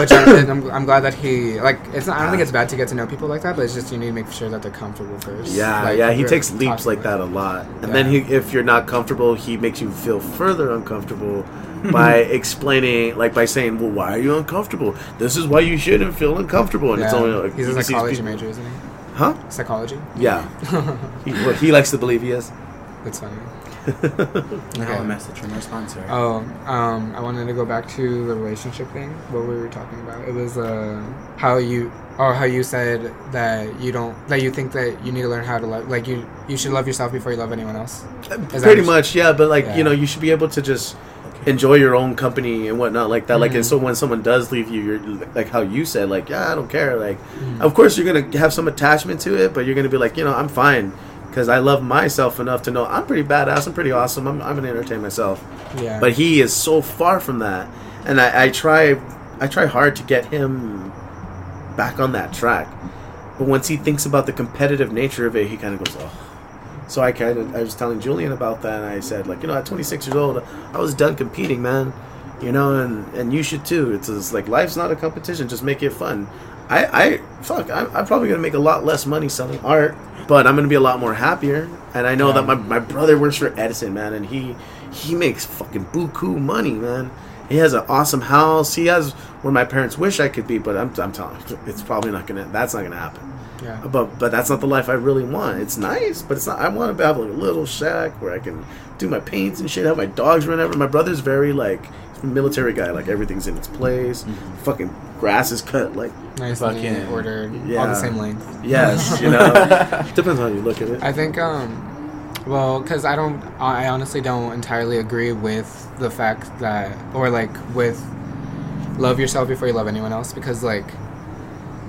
Which I, I'm, I'm glad that he like. It's not, I don't think it's bad to get to know people like that, but it's just you need to make sure that they're comfortable first. Yeah, like, yeah. He takes leaps like that a lot, and yeah. then he, if you're not comfortable, he makes you feel further uncomfortable. By explaining, like by saying, "Well, why are you uncomfortable? This is why you shouldn't feel uncomfortable." And yeah. it's only like he's a psychology major, isn't he? Huh? Psychology. Yeah. he, well, he likes to believe he is. That's funny. I have a message from our sponsor. Oh, um, I wanted to go back to the relationship thing. What we were talking about. It was uh, how you, or how you said that you don't, that you think that you need to learn how to love, like you, you should love yourself before you love anyone else. Is Pretty much, yeah. But like yeah. you know, you should be able to just. Enjoy your own company and whatnot like that. Mm-hmm. Like, and so when someone does leave you, you're like how you said, like, yeah, I don't care. Like, mm-hmm. of course you're gonna have some attachment to it, but you're gonna be like, you know, I'm fine because I love myself enough to know I'm pretty badass. I'm pretty awesome. I'm, I'm gonna entertain myself. Yeah. But he is so far from that, and I, I try, I try hard to get him back on that track. But once he thinks about the competitive nature of it, he kind of goes, oh. So I kind of I was telling Julian about that, and I said, like, you know, at twenty-six years old, I was done competing, man. You know, and, and you should too. It's, it's like life's not a competition. Just make it fun. I, I fuck, I'm, I'm probably gonna make a lot less money selling art, but I'm gonna be a lot more happier. And I know yeah. that my, my brother works for Edison, man, and he he makes fucking buku money, man. He has an awesome house. He has where my parents wish I could be, but I'm I'm telling you, it's probably not gonna. That's not gonna happen. Yeah. But but that's not the life I really want. It's nice, but it's not. I want to have like a little shack where I can do my paints and shit. Have my dogs run over. My brother's very like military guy. Like everything's in its place. Mm-hmm. Fucking grass is cut like nice, fucking ordered, yeah. all the same length. Yes, you know. Depends on how you look at it. I think. Um, well, because I don't. I honestly don't entirely agree with the fact that, or like with, love yourself before you love anyone else. Because like,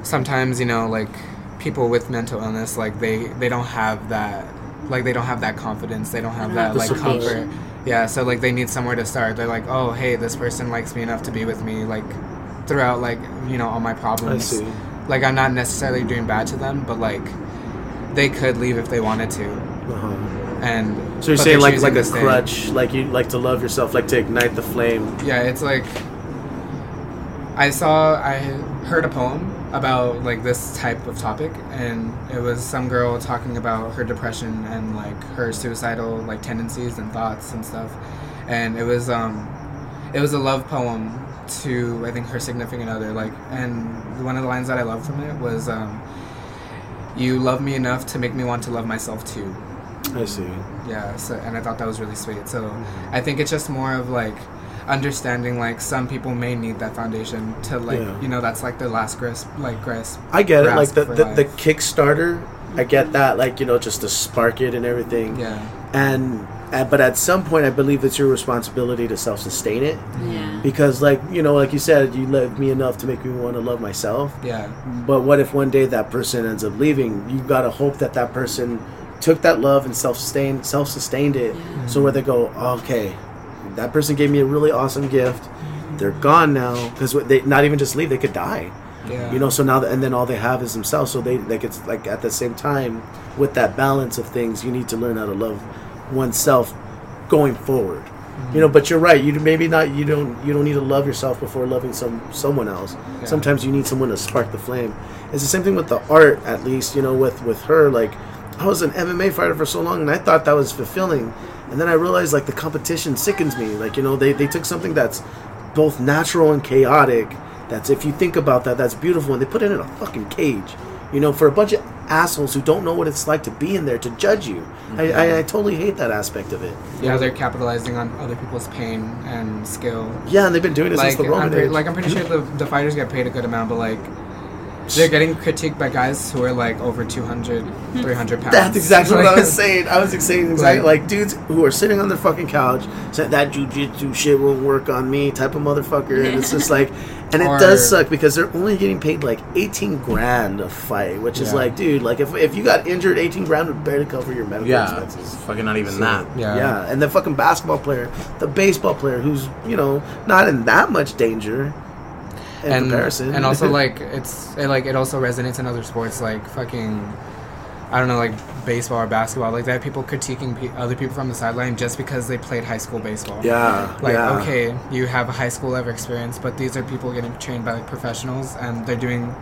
sometimes you know like. People with mental illness, like they, they don't have that, like they don't have that confidence. They don't have that like comfort. Yeah, so like they need somewhere to start. They're like, oh, hey, this person likes me enough to be with me, like throughout, like you know, all my problems. I see. Like I'm not necessarily doing bad to them, but like they could leave if they wanted to. Uh-huh. And so you're saying like like a crutch, like you like to love yourself, like to ignite the flame. Yeah, it's like I saw, I heard a poem about like this type of topic, and it was some girl talking about her depression and like her suicidal like tendencies and thoughts and stuff, and it was um it was a love poem to I think her significant other, like, and one of the lines that I loved from it was um you love me enough to make me want to love myself too. I see. Yeah, so and I thought that was really sweet. So mm-hmm. I think it's just more of like understanding like some people may need that foundation to like yeah. you know that's like the last grasp like grasp I get it, like the the, the Kickstarter, I get that, like you know just to spark it and everything, yeah and, and but at some point I believe it's your responsibility to self-sustain it, yeah because like you know like you said, you love me enough to make me want to love myself, yeah but what if one day that person ends up leaving? You've got to hope that that person took that love and self-sustained self-sustained it, yeah. so where they go, okay, that person gave me a really awesome gift. They're gone now, because they not even just leave; they could die. Yeah. You know. So now, the, and then all they have is themselves. So they, like, it's like at the same time with that balance of things, you need to learn how to love oneself going forward. Mm-hmm. You know. But you're right. You maybe not. You don't. You don't need to love yourself before loving some someone else. Yeah. Sometimes you need someone to spark the flame. It's the same thing with the art, at least. You know, with with her, like. I was an M M A fighter for so long, and I thought that was fulfilling. And then I realized, like, the competition sickens me. Like, you know, they, they took something that's both natural and chaotic. That's, if you think about that, that's beautiful. And they put it in a fucking cage, you know, for a bunch of assholes who don't know what it's like to be in there to judge you. Mm-hmm. I, I, I totally hate that aspect of it. Yeah, they're capitalizing on other people's pain and skill. Yeah, and they've been doing it like, since the Roman I'm, age. Like, I'm pretty sure the, the fighters get paid a good amount, but, like, They're getting critiqued by guys who are like over two hundred, three hundred pounds. That's exactly what I was saying. I was saying exactly like, like dudes who are sitting on their fucking couch saying that jujitsu shit won't work on me type of motherfucker. And it's just like, and it or, does suck because they're only getting paid like eighteen grand a fight, which yeah. is like, dude, like if if you got injured, eighteen grand would barely cover your medical yeah, expenses. Fucking not even so, that. Yeah. yeah. And the fucking basketball player, the baseball player who's, you know, not in that much danger. In and, comparison. And also like it's it, like it also resonates in other sports like fucking I don't know like baseball or basketball like they have people critiquing pe- other people from the sideline just because they played high school baseball. Yeah. Like yeah. okay, you have a high school level experience, but these are people getting trained by like professionals and they're doing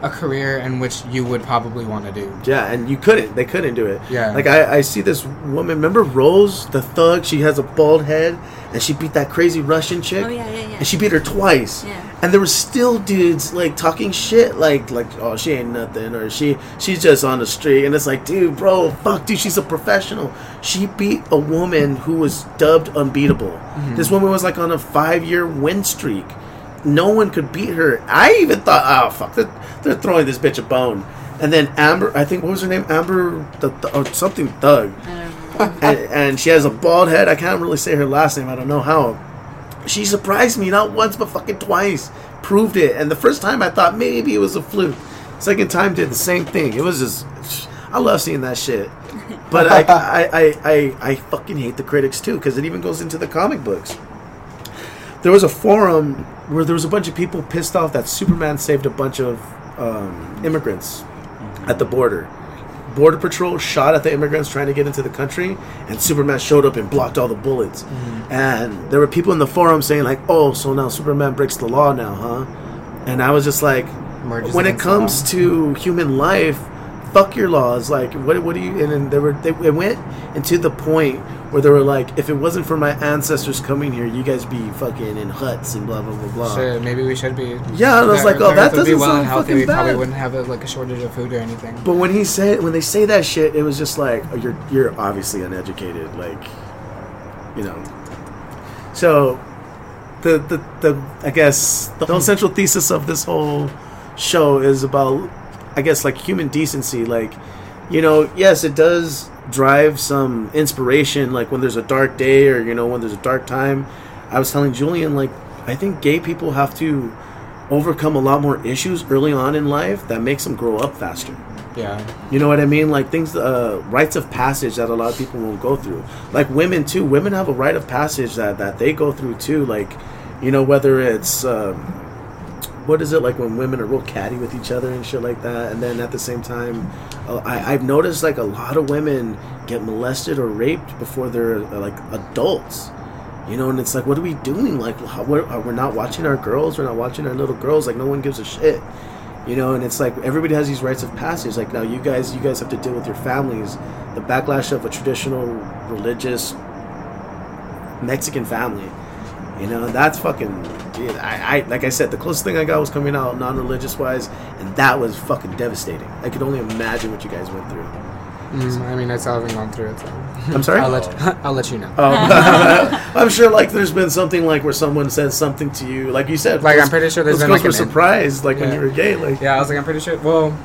a career in which you would probably want to do. Yeah, and you couldn't. They couldn't do it. Yeah. Like I, I see this woman. Remember Rose, the thug? She has a bald head, and she beat that crazy Russian chick. Oh yeah, yeah, yeah. And she beat her twice. Yeah. And there were still dudes like talking shit, like like oh she ain't nothing, or she she's just on the street. And it's like, dude, bro, fuck, dude, she's a professional. She beat a woman who was dubbed unbeatable. Mm-hmm. This woman was like on a five year win streak. No one could beat her. I even thought, oh fuck, they're, they're throwing this bitch a bone. And then Amber, I think what was her name, Amber, the th- or something Thug, and, and she has a bald head. I can't really say her last name. I don't know how. She surprised me not once but fucking twice. Proved it. And the first time I thought maybe it was a fluke. Second time did the same thing. It was just, I love seeing that shit. But I, I, I, I, I fucking hate the critics too because it even goes into the comic books. There was a forum where there was a bunch of people pissed off that Superman saved a bunch of um, immigrants at the border. Border Patrol shot at the immigrants trying to get into the country, and Superman showed up and blocked all the bullets. Mm-hmm. And there were people in the forum saying like, oh, so now Superman breaks the law now, huh? And I was just like, Merges when it comes to human life, fuck your laws. Like, what What do you... And then they were, they, it went into the point where they were like, if it wasn't for my ancestors coming here, you guys be fucking in huts and blah, blah, blah, blah. Sure, maybe we should be. Yeah, and I was like, oh, that doesn't sound fucking bad. We probably wouldn't have, a, like, a shortage of food or anything. But when he said... When they say that shit, it was just like, oh, you're, you're obviously uneducated. Like, you know. So, the, the, the I guess, the whole central thesis of this whole show is about... I guess like human decency, like, you know, yes, it does drive some inspiration, like when there's a dark day or, you know, when there's a dark time. I was telling Julian, like, I think gay people have to overcome a lot more issues early on in life that makes them grow up faster. Yeah. You know what I mean? Like things, uh, rites of passage that a lot of people won't go through. Like women too. Women have a rite of passage that, that they go through too. Like, you know, whether it's... Um, what is it like when women are real catty with each other and shit like that? And then at the same time, uh, I, I've noticed like a lot of women get molested or raped before they're uh, like adults, you know? And it's like, what are we doing? Like, how, we're, we're not watching our girls. We're not watching our little girls. Like, no one gives a shit, you know? And it's like, everybody has these rites of passage. Like, now you guys, you guys have to deal with your families. The backlash of a traditional religious Mexican family. You know, that's fucking, dude, I, I, like I said, the closest thing I got was coming out non-religious wise, and that was fucking devastating. I could only imagine what you guys went through. Mm, I mean, I still haven't gone through it. So. I'm sorry? I'll let, I'll let you know. Oh. I'm sure, like, there's been something, like, where someone says something to you, like you said. Like, those, I'm pretty sure there's been, like, were surprised, like, yeah. when you were gay. Like. Yeah, I was like, I'm pretty sure, well,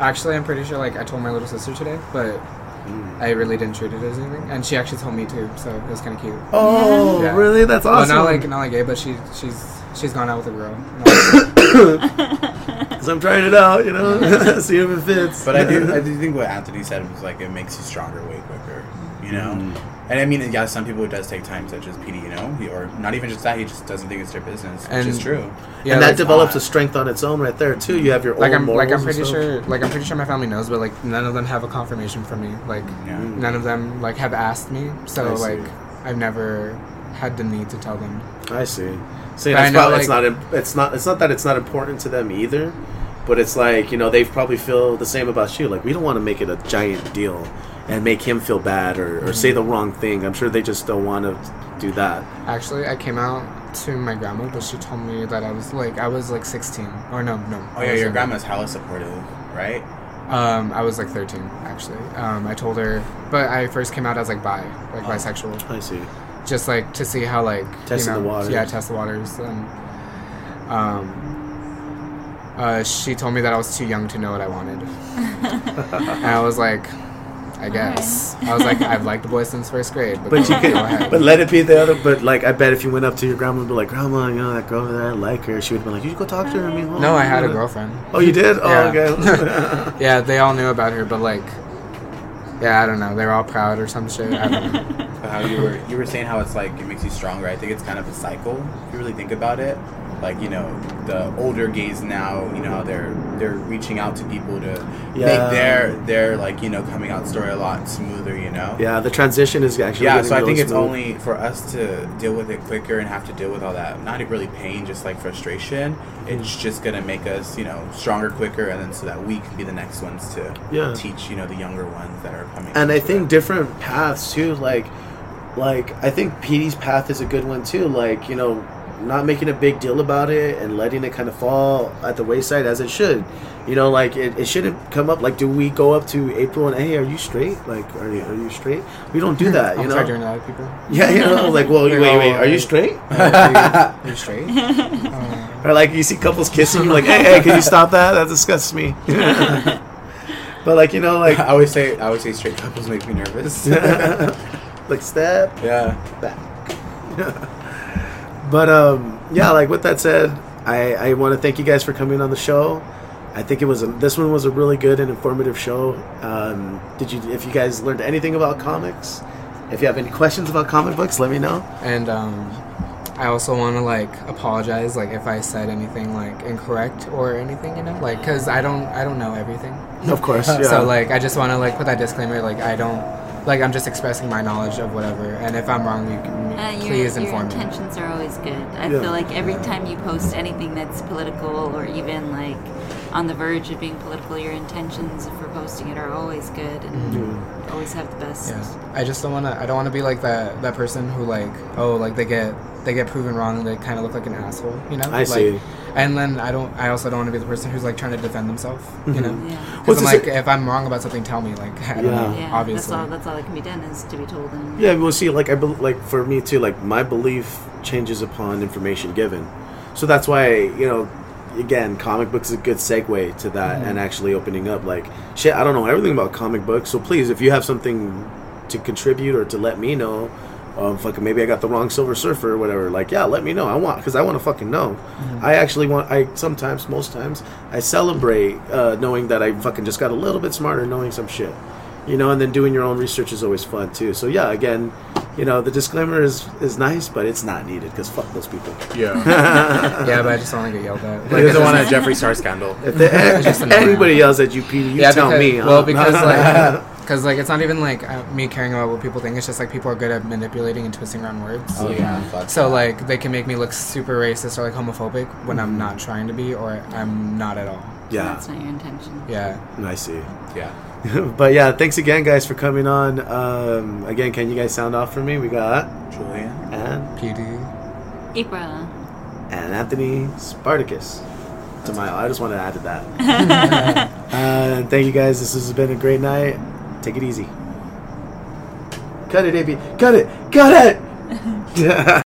actually, I'm pretty sure, like, I told my little sister today, but... I really didn't treat it as anything, and she actually told me too, so it was kind of cute. Oh, yeah. Really? That's awesome. Well, not like not like gay, but she she's she's gone out with a girl. Because I'm trying it out, you know, see if it fits. But I do I do think what Anthony said was like it makes you stronger way quicker, you know. Mm. And I mean, yeah, some people it does take time, such as Petey, you know, he, or not even just that. He just doesn't think it's their business, which and, is true. Yeah, and that like, develops not. a strength on its own, right there too. You have your like own I'm morals like I'm pretty sure like I'm pretty sure my family knows, but like none of them have a confirmation from me. Like yeah. none of them like have asked me, so like I've never had the need to tell them. I see. See, that's I know, probably, like, it's not it's not it's not that it's not important to them either, but it's like you know they probably feel the same about you. Like we don't want to make it a giant deal. And make him feel bad or, or mm-hmm. say the wrong thing. I'm sure they just don't want to do that. Actually, I came out to my grandma, but she told me that I was like I was like sixteen or no no. Oh yeah, your grandma's hella supportive, right? Um, I was like thirteen actually. Um, I told her, but I first came out as like bi, like oh, bisexual. I see. Just like to see how like test you know, the waters. Yeah, test the waters. And, um, Uh, she told me that I was too young to know what I wanted. And I was like, I guess. Right. I was like, I've liked boys since first grade. But, but you could, but let it be the other. But like, I bet if you went up to your grandma and be like, Grandma, you know that girl there, I like her. She would be like, you should go talk to her. I mean, oh, no, I had a girlfriend. Oh, you did? Yeah. Oh, okay. Yeah, they all knew about her, but like, yeah, I don't know. They were all proud or some shit. I don't know. But how you were, you were saying how it's like it makes you stronger. I think it's kind of a cycle if you really think about it. Like, you know, the older gays now, you know, they're they're reaching out to people to yeah. make their their like, you know, coming out story a lot smoother, you know. Yeah, the transition is actually yeah. So I think smooth. It's only for us to deal with it quicker and have to deal with all that, not really pain, just like frustration. Mm-hmm. It's just gonna make us, you know, stronger, quicker, and then so that we can be the next ones to yeah. teach, you know, the younger ones that are coming. And I think it. different paths too. Like, like I think Petey's path is a good one too. Like, you know. Not making a big deal about it and letting it kind of fall at the wayside as it should, you know. Like it, it shouldn't come up. Like, do we go up to April and hey, are you straight? Like, are you are you straight? We don't do that, you I'm know. Sorry, doing that with people. Yeah, you know. Like, well, wait, wait, wait, are you straight? Are you, are you straight? Um, or like you see couples kissing, you're like, hey, hey, can you stop that? That disgusts me. But like, you know, like I always say, I always say straight couples make me nervous. Like step, yeah, back. But, um, yeah, like with that said, I, I want to thank you guys for coming on the show. I think it was a, this one was a really good and informative show. Um, did you, if you guys learned anything about comics, if you have any questions about comic books, let me know. And um, I also want to, like, apologize, like, if I said anything, like, incorrect or anything, you know? Like, because I don't, I don't know everything. Of course, yeah. So, like, I just want to, like, put that disclaimer, like, I don't. Like, I'm just expressing my knowledge of whatever, and if I'm wrong, you can uh, please your, inform me. Your intentions me. Are always good. I yeah. feel like every time you post anything that's political or even, like, on the verge of being political, your intentions for posting it are always good and mm-hmm. always have the best. Yeah. I just don't want to, I don't want to be like that, that person who, like, oh, like, they get they get proven wrong and they kind of look like an asshole, you know? I like, see. And then I don't. I also don't want to be the person who's like trying to defend themselves, you mm-hmm. know. Yeah. Because I'm like, if I'm wrong about something, tell me. Like, I don't yeah. know, yeah, obviously, that's all. That's all that can be done is to be told. And yeah, well, see, like I be- like for me too. Like my belief changes upon information given, so that's why you know, again, comic books is a good segue to that mm-hmm. and actually opening up. Like, shit, I don't know everything about comic books, so please, if you have something to contribute or to let me know. Um, fucking maybe I got the wrong Silver Surfer or whatever. Like, yeah, let me know. I want because I want to fucking know. Mm-hmm. I actually want. I sometimes, most times, I celebrate uh, knowing that I fucking just got a little bit smarter, knowing some shit, you know. And then doing your own research is always fun too. So yeah, again, you know, the disclaimer is, is nice, but it's not needed because fuck those people. Yeah, yeah, but I just don't want to get yelled at. Like, the one at Jeffree Star scandal. If they, anybody yells at you, Petey, you yeah, tell because, me. Well, um, because like. Because, like, it's not even, like, uh, me caring about what people think. It's just, like, people are good at manipulating and twisting around words. Oh, yeah. Mm-hmm. So, like, they can make me look super racist or, like, homophobic when mm-hmm. I'm not trying to be or I'm not at all. Yeah. That's not your intention. Yeah. I see. Yeah. But, yeah, thanks again, guys, for coming on. Um, again, can you guys sound off for me? We got... Julian. And... Petey. April. And Anthony Spartacus. To my, I just wanted to add to that. uh, thank you, guys. This has been a great night. Take it easy. Cut it, A B. Cut it. Cut it.